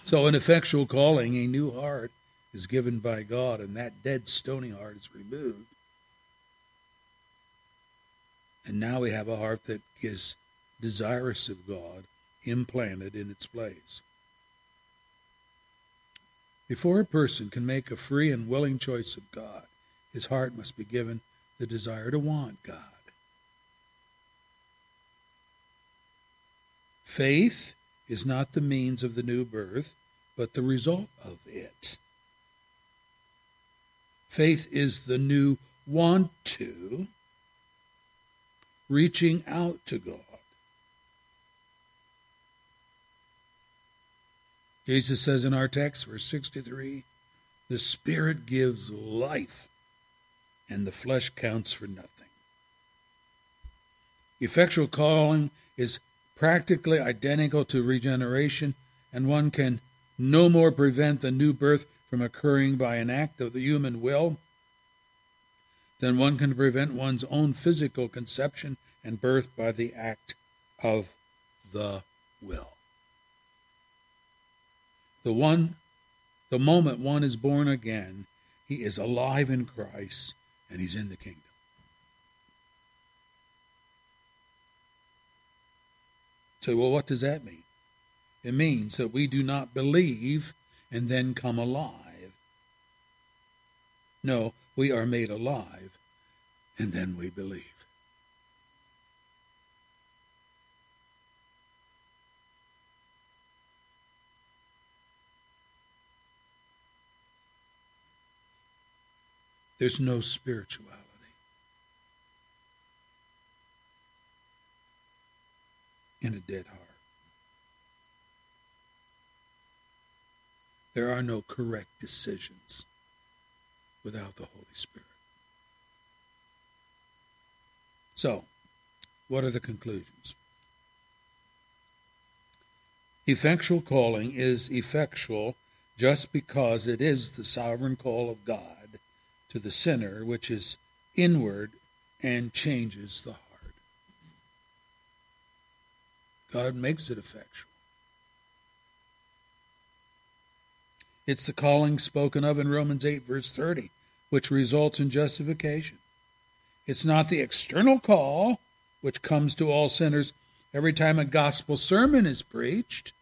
So an effectual calling, a new heart is given by God, and that dead, stony heart is removed. And now we have a heart that is desirous of God implanted in its place. Before a person can make a free and willing choice of God, his heart must be given the desire to want God. Faith is not the means of the new birth, but the result of it. Faith is the new want to, reaching out to God. Jesus says in our text, verse sixty-three, the Spirit gives life, and the flesh counts for nothing. Effectual calling is practically identical to regeneration, and one can no more prevent the new birth from occurring by an act of the human will than one can prevent one's own physical conception and birth by the act of the will. The one, the moment one is born again, he is alive in Christ, and he's in the kingdom. So, well, what does that mean? It means that we do not believe and then come alive. No, we are made alive, and then we believe. There's no spirituality. In a dead heart. There are no correct decisions without the Holy Spirit. So, what are the conclusions? Effectual calling is effectual just because it is the sovereign call of God to the sinner, which is inward and changes the heart. God makes it effectual. It's the calling spoken of in Romans eight, verse thirty, which results in justification. It's not the external call, which comes to all sinners every time a gospel sermon is preached.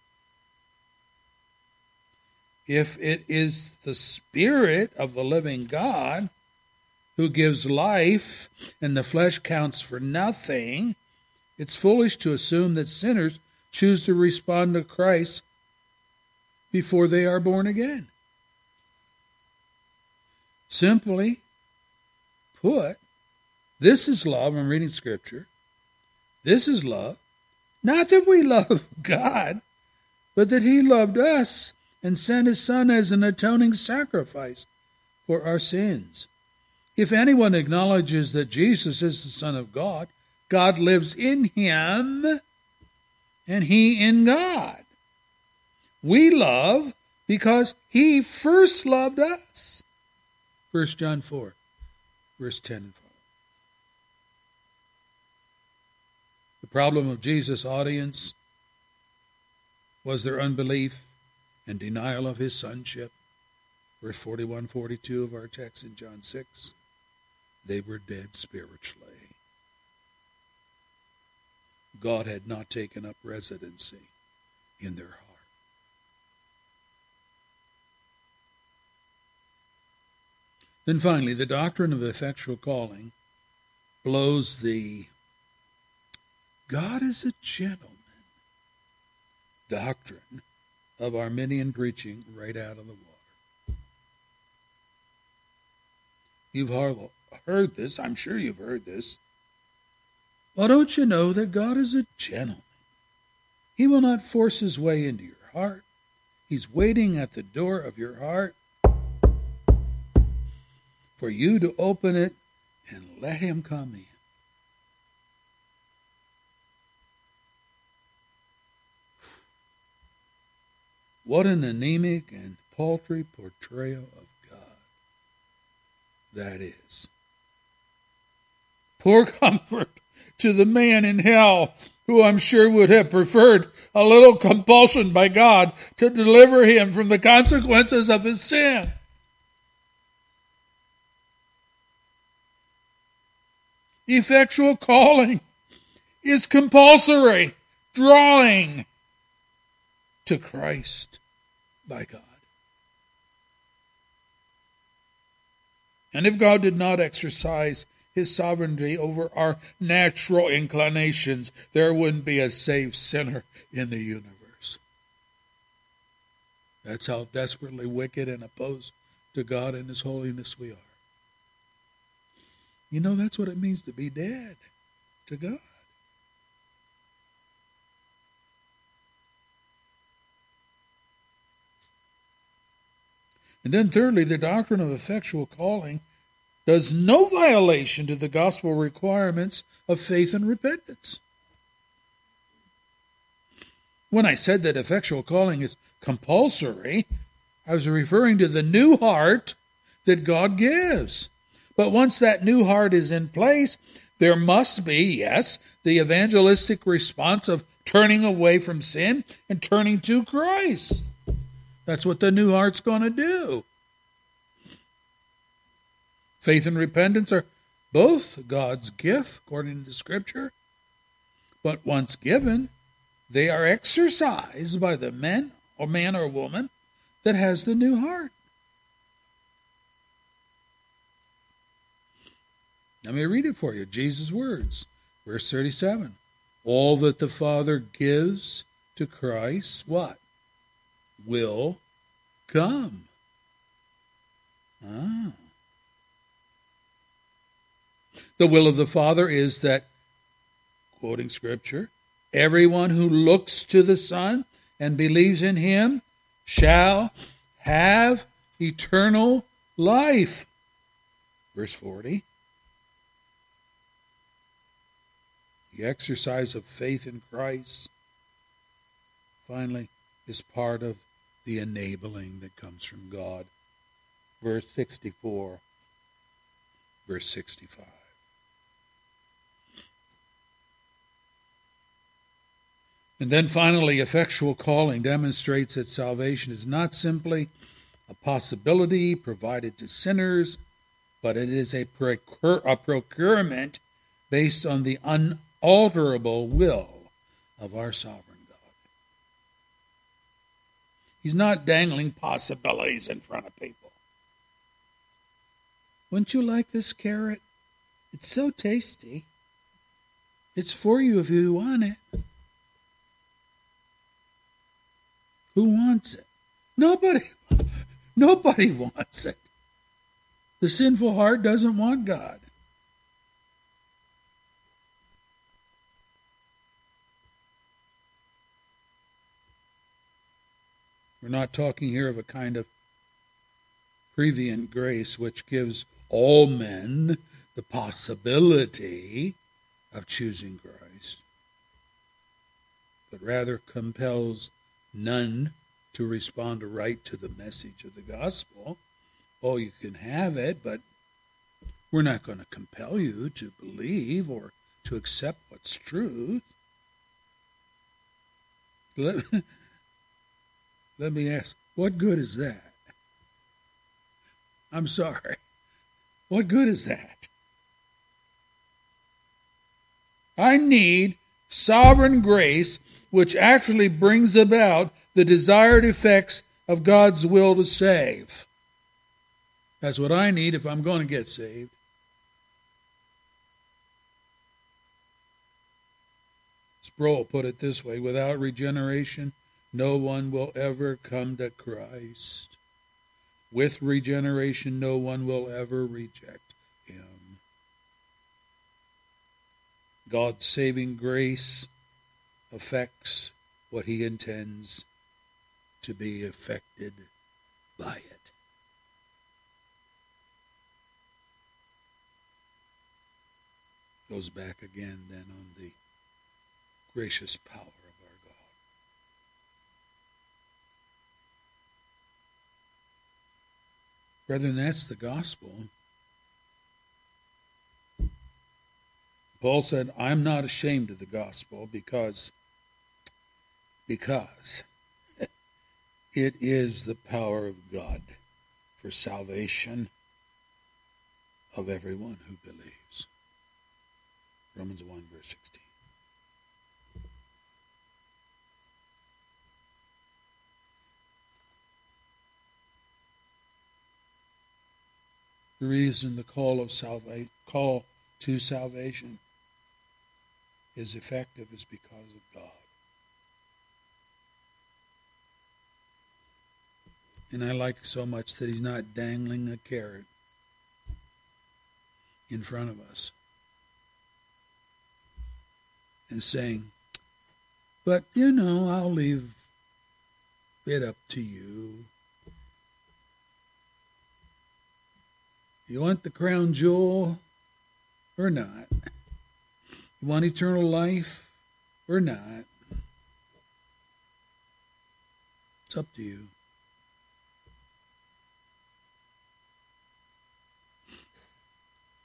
If it is the Spirit of the living God who gives life and the flesh counts for nothing, it's foolish to assume that sinners choose to respond to Christ before they are born again. Simply put, this is love. I'm reading Scripture. This is love. Not that we love God, but that He loved us and sent His Son as an atoning sacrifice for our sins. If anyone acknowledges that Jesus is the Son of God, God lives in him, and he in God. We love because He first loved us. First John four, verse ten and following. The problem of Jesus' audience was their unbelief and denial of His sonship. Verse forty-one forty-two of our text in John six. They were dead spiritually. God had not taken up residency in their heart. Then finally, the doctrine of effectual calling blows the God is a gentleman doctrine of Arminian preaching right out of the water. You've heard this. I'm sure you've heard this. Well, don't you know that God is a gentleman? He will not force His way into your heart. He's waiting at the door of your heart for you to open it and let Him come in. What an anemic and paltry portrayal of God that is. Poor comfort to the man in hell who I'm sure would have preferred a little compulsion by God to deliver him from the consequences of his sin. Effectual calling is compulsory, drawing to Christ by God. And if God did not exercise his sovereignty over our natural inclinations, there wouldn't be a saved sinner in the universe. That's how desperately wicked and opposed to God and his holiness we are. You know, that's what it means to be dead to God. And then thirdly, the doctrine of effectual calling does no violation to the gospel requirements of faith and repentance. When I said that effectual calling is compulsory, I was referring to the new heart that God gives. But once that new heart is in place, there must be, yes, the evangelistic response of turning away from sin and turning to Christ. That's what the new heart's going to do. Faith and repentance are both God's gift, according to Scripture. But once given, they are exercised by the man or man or woman that has the new heart. Let me read it for you. Jesus' words, verse thirty-seven. All that the Father gives to Christ, what? Will come. Ah. The will of the Father is that, quoting Scripture, everyone who looks to the Son and believes in him shall have eternal life. Verse forty. The exercise of faith in Christ, finally, is part of the enabling that comes from God. Verse sixty-four, verse sixty-five. And then finally, effectual calling demonstrates that salvation is not simply a possibility provided to sinners, but it is a, procure, a procurement based on the unalterable will of our sovereign. He's not dangling possibilities in front of people. Wouldn't you like this carrot? It's so tasty. It's for you if you want it. Who wants it? Nobody. Nobody wants it. The sinful heart doesn't want God. We're not talking here of a kind of prevenient grace which gives all men the possibility of choosing Christ, but rather compels none to respond aright to the message of the gospel. Oh, you can have it, but we're not going to compel you to believe or to accept what's true. Let me ask, what good is that? I'm sorry. What good is that? I need sovereign grace, which actually brings about the desired effects of God's will to save. That's what I need if I'm going to get saved. Sproul put it this way, without regeneration, no one will ever come to Christ. With regeneration, no one will ever reject him. God's saving grace affects what he intends to be affected by it. Goes back again then on the gracious power. Brethren, that's the gospel. Paul said, I'm not ashamed of the gospel because, because it is the power of God for salvation of everyone who believes. Romans one, verse sixteen. the reason the call of salvation, call to salvation is effective is because of God. And I like so much that he's not dangling a carrot in front of us and saying, but, you know, I'll leave it up to you. You want the crown jewel or not? You want eternal life or not? It's up to you.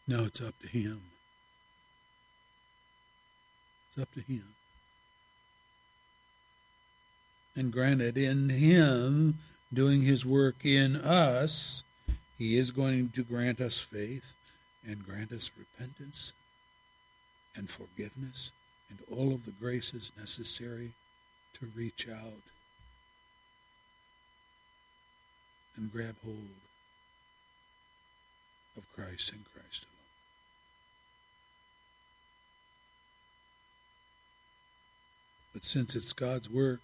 No, it's up to him. It's up to him. And granted, in him, doing his work in us, he is going to grant us faith and grant us repentance and forgiveness and all of the graces necessary to reach out and grab hold of Christ and Christ alone. But since it's God's work,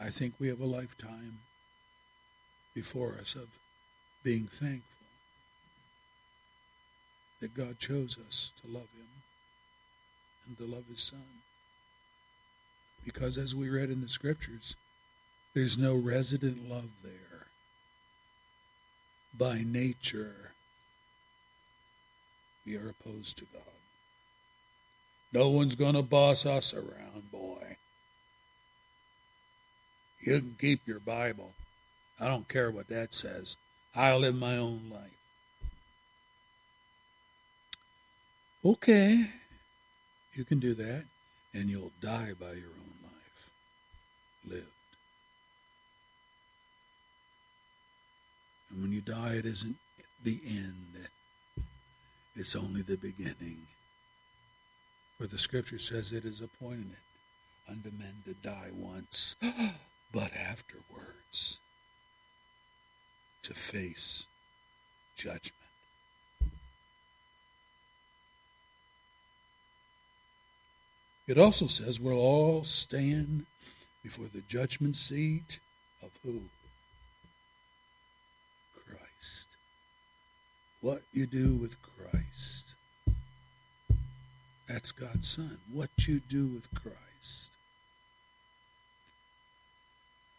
I think we have a lifetime before us of being thankful that God chose us to love him and to love his Son. Because as we read in the Scriptures, there's no resident love there. By nature, we are opposed to God. No one's going to boss us around, boy. You can keep your Bible. I don't care what that says. I'll live my own life. Okay, you can do that, and you'll die by your own life lived. And when you die, it isn't the end. It's only the beginning. For the Scripture says it is appointed unto men to die once, but afterwards to face judgment. It also says we'll all stand before the judgment seat of who? Christ. What you do with Christ, that's God's Son. What you do with Christ,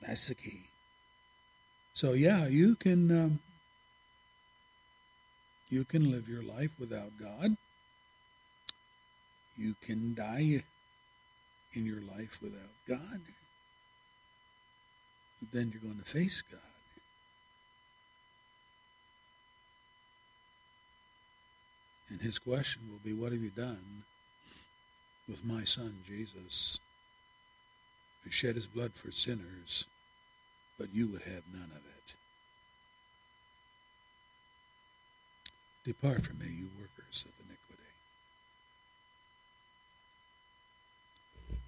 that's the key. So yeah, you can um, you can live your life without God. You can die in your life without God. But then you're going to face God. And his question will be, what have you done with my Son, Jesus, who shed his blood for sinners, but you would have none of it? Depart from me, you workers of iniquity.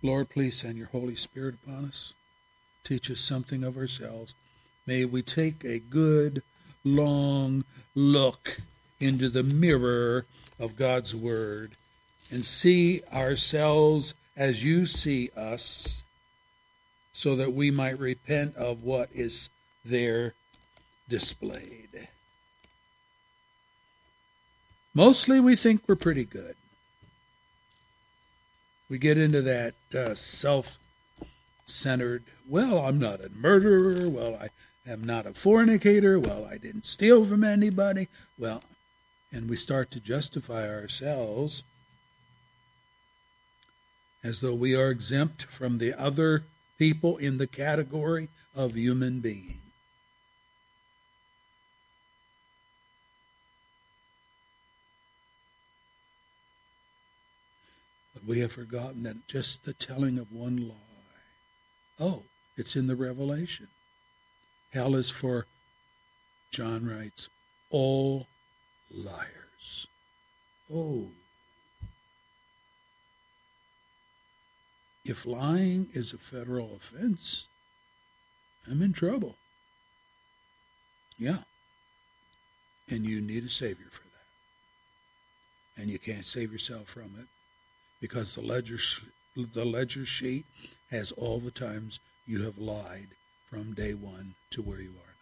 Lord, please send your Holy Spirit upon us. Teach us something of ourselves. May we take a good, long look into the mirror of God's Word and see ourselves as you see us, so that we might repent of what is there displayed. Mostly we think we're pretty good. We get into that uh, self-centered, well, I'm not a murderer, well, I am not a fornicator, well, I didn't steal from anybody, well, and we start to justify ourselves as though we are exempt from the other people in the category of human being. But we have forgotten that just the telling of one lie, oh, it's in the Revelation. Hell is for, John writes, all liars. Oh. If lying is a federal offense, I'm in trouble. Yeah. And you need a Savior for that. And you can't save yourself from it, because the ledger, the ledger sheet has all the times you have lied from day one to where you are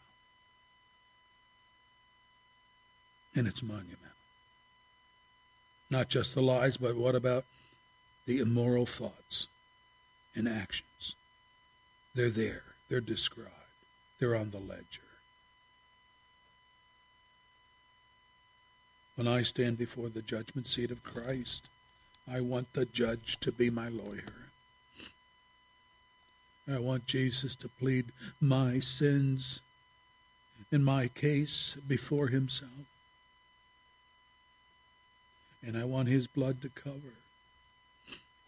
now. And it's monumental. Not just the lies, but what about the immoral thoughts and actions? They're there. They're described. They're on the ledger. When I stand before the judgment seat of Christ, I want the judge to be my lawyer. I want Jesus to plead my sins in my case before himself. And I want his blood to cover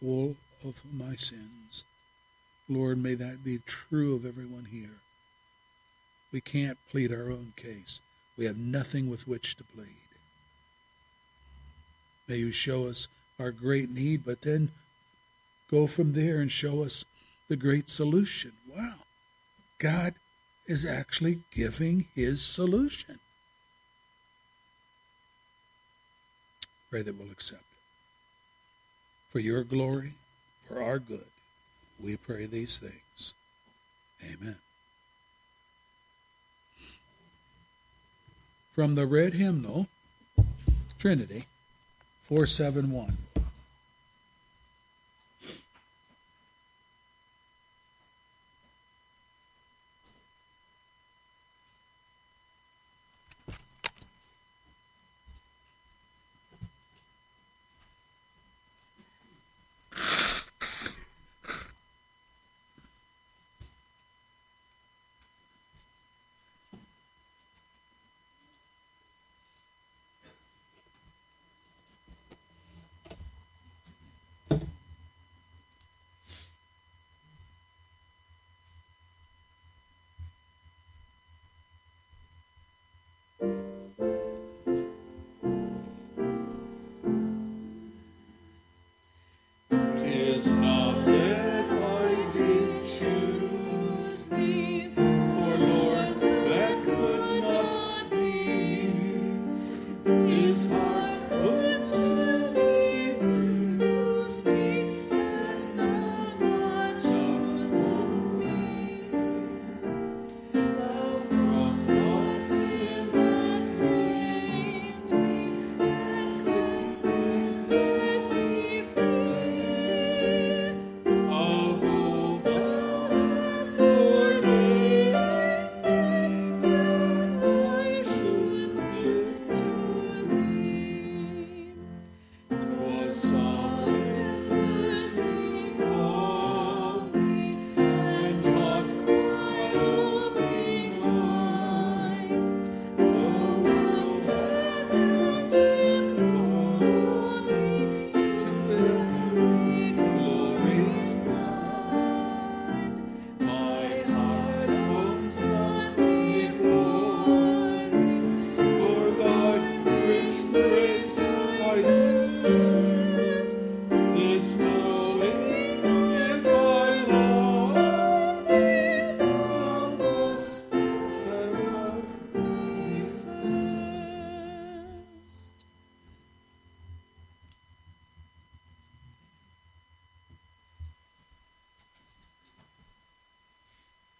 all of my sins. Lord, may that be true of everyone here. We can't plead our own case. We have nothing with which to plead. May you show us our great need, but then go from there and show us the great solution. Wow. God is actually giving his solution. Pray that we'll accept it. For your glory, for our good, we pray these things. Amen. From the red hymnal, Trinity four seventy-one.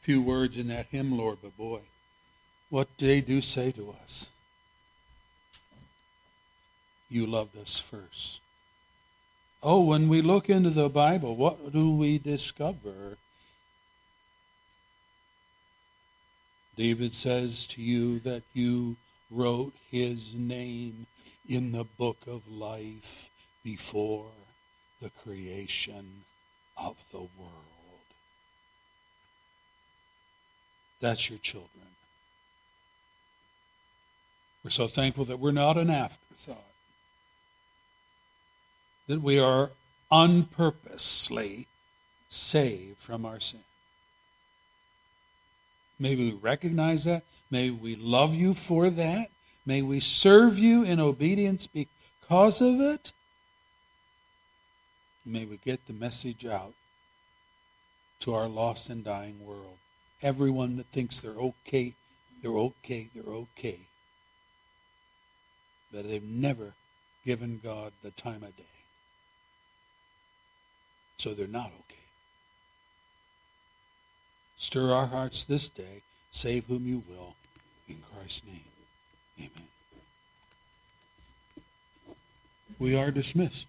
Few words in that hymn, Lord, but boy, what they do say to us. You loved us first. Oh, when we look into the Bible, what do we discover? David says to you that you wrote his name in the book of life before the creation of the world. That's your children. We're so thankful that we're not an afterthought, that we are unpurposely saved from our sin. May we recognize that. May we love you for that. May we serve you in obedience because of it. May we get the message out to our lost and dying world. Everyone that thinks they're okay, they're okay, they're okay. that have never given God the time of day. So they're not okay. Stir our hearts this day. Save whom you will. In Christ's name. Amen. We are dismissed.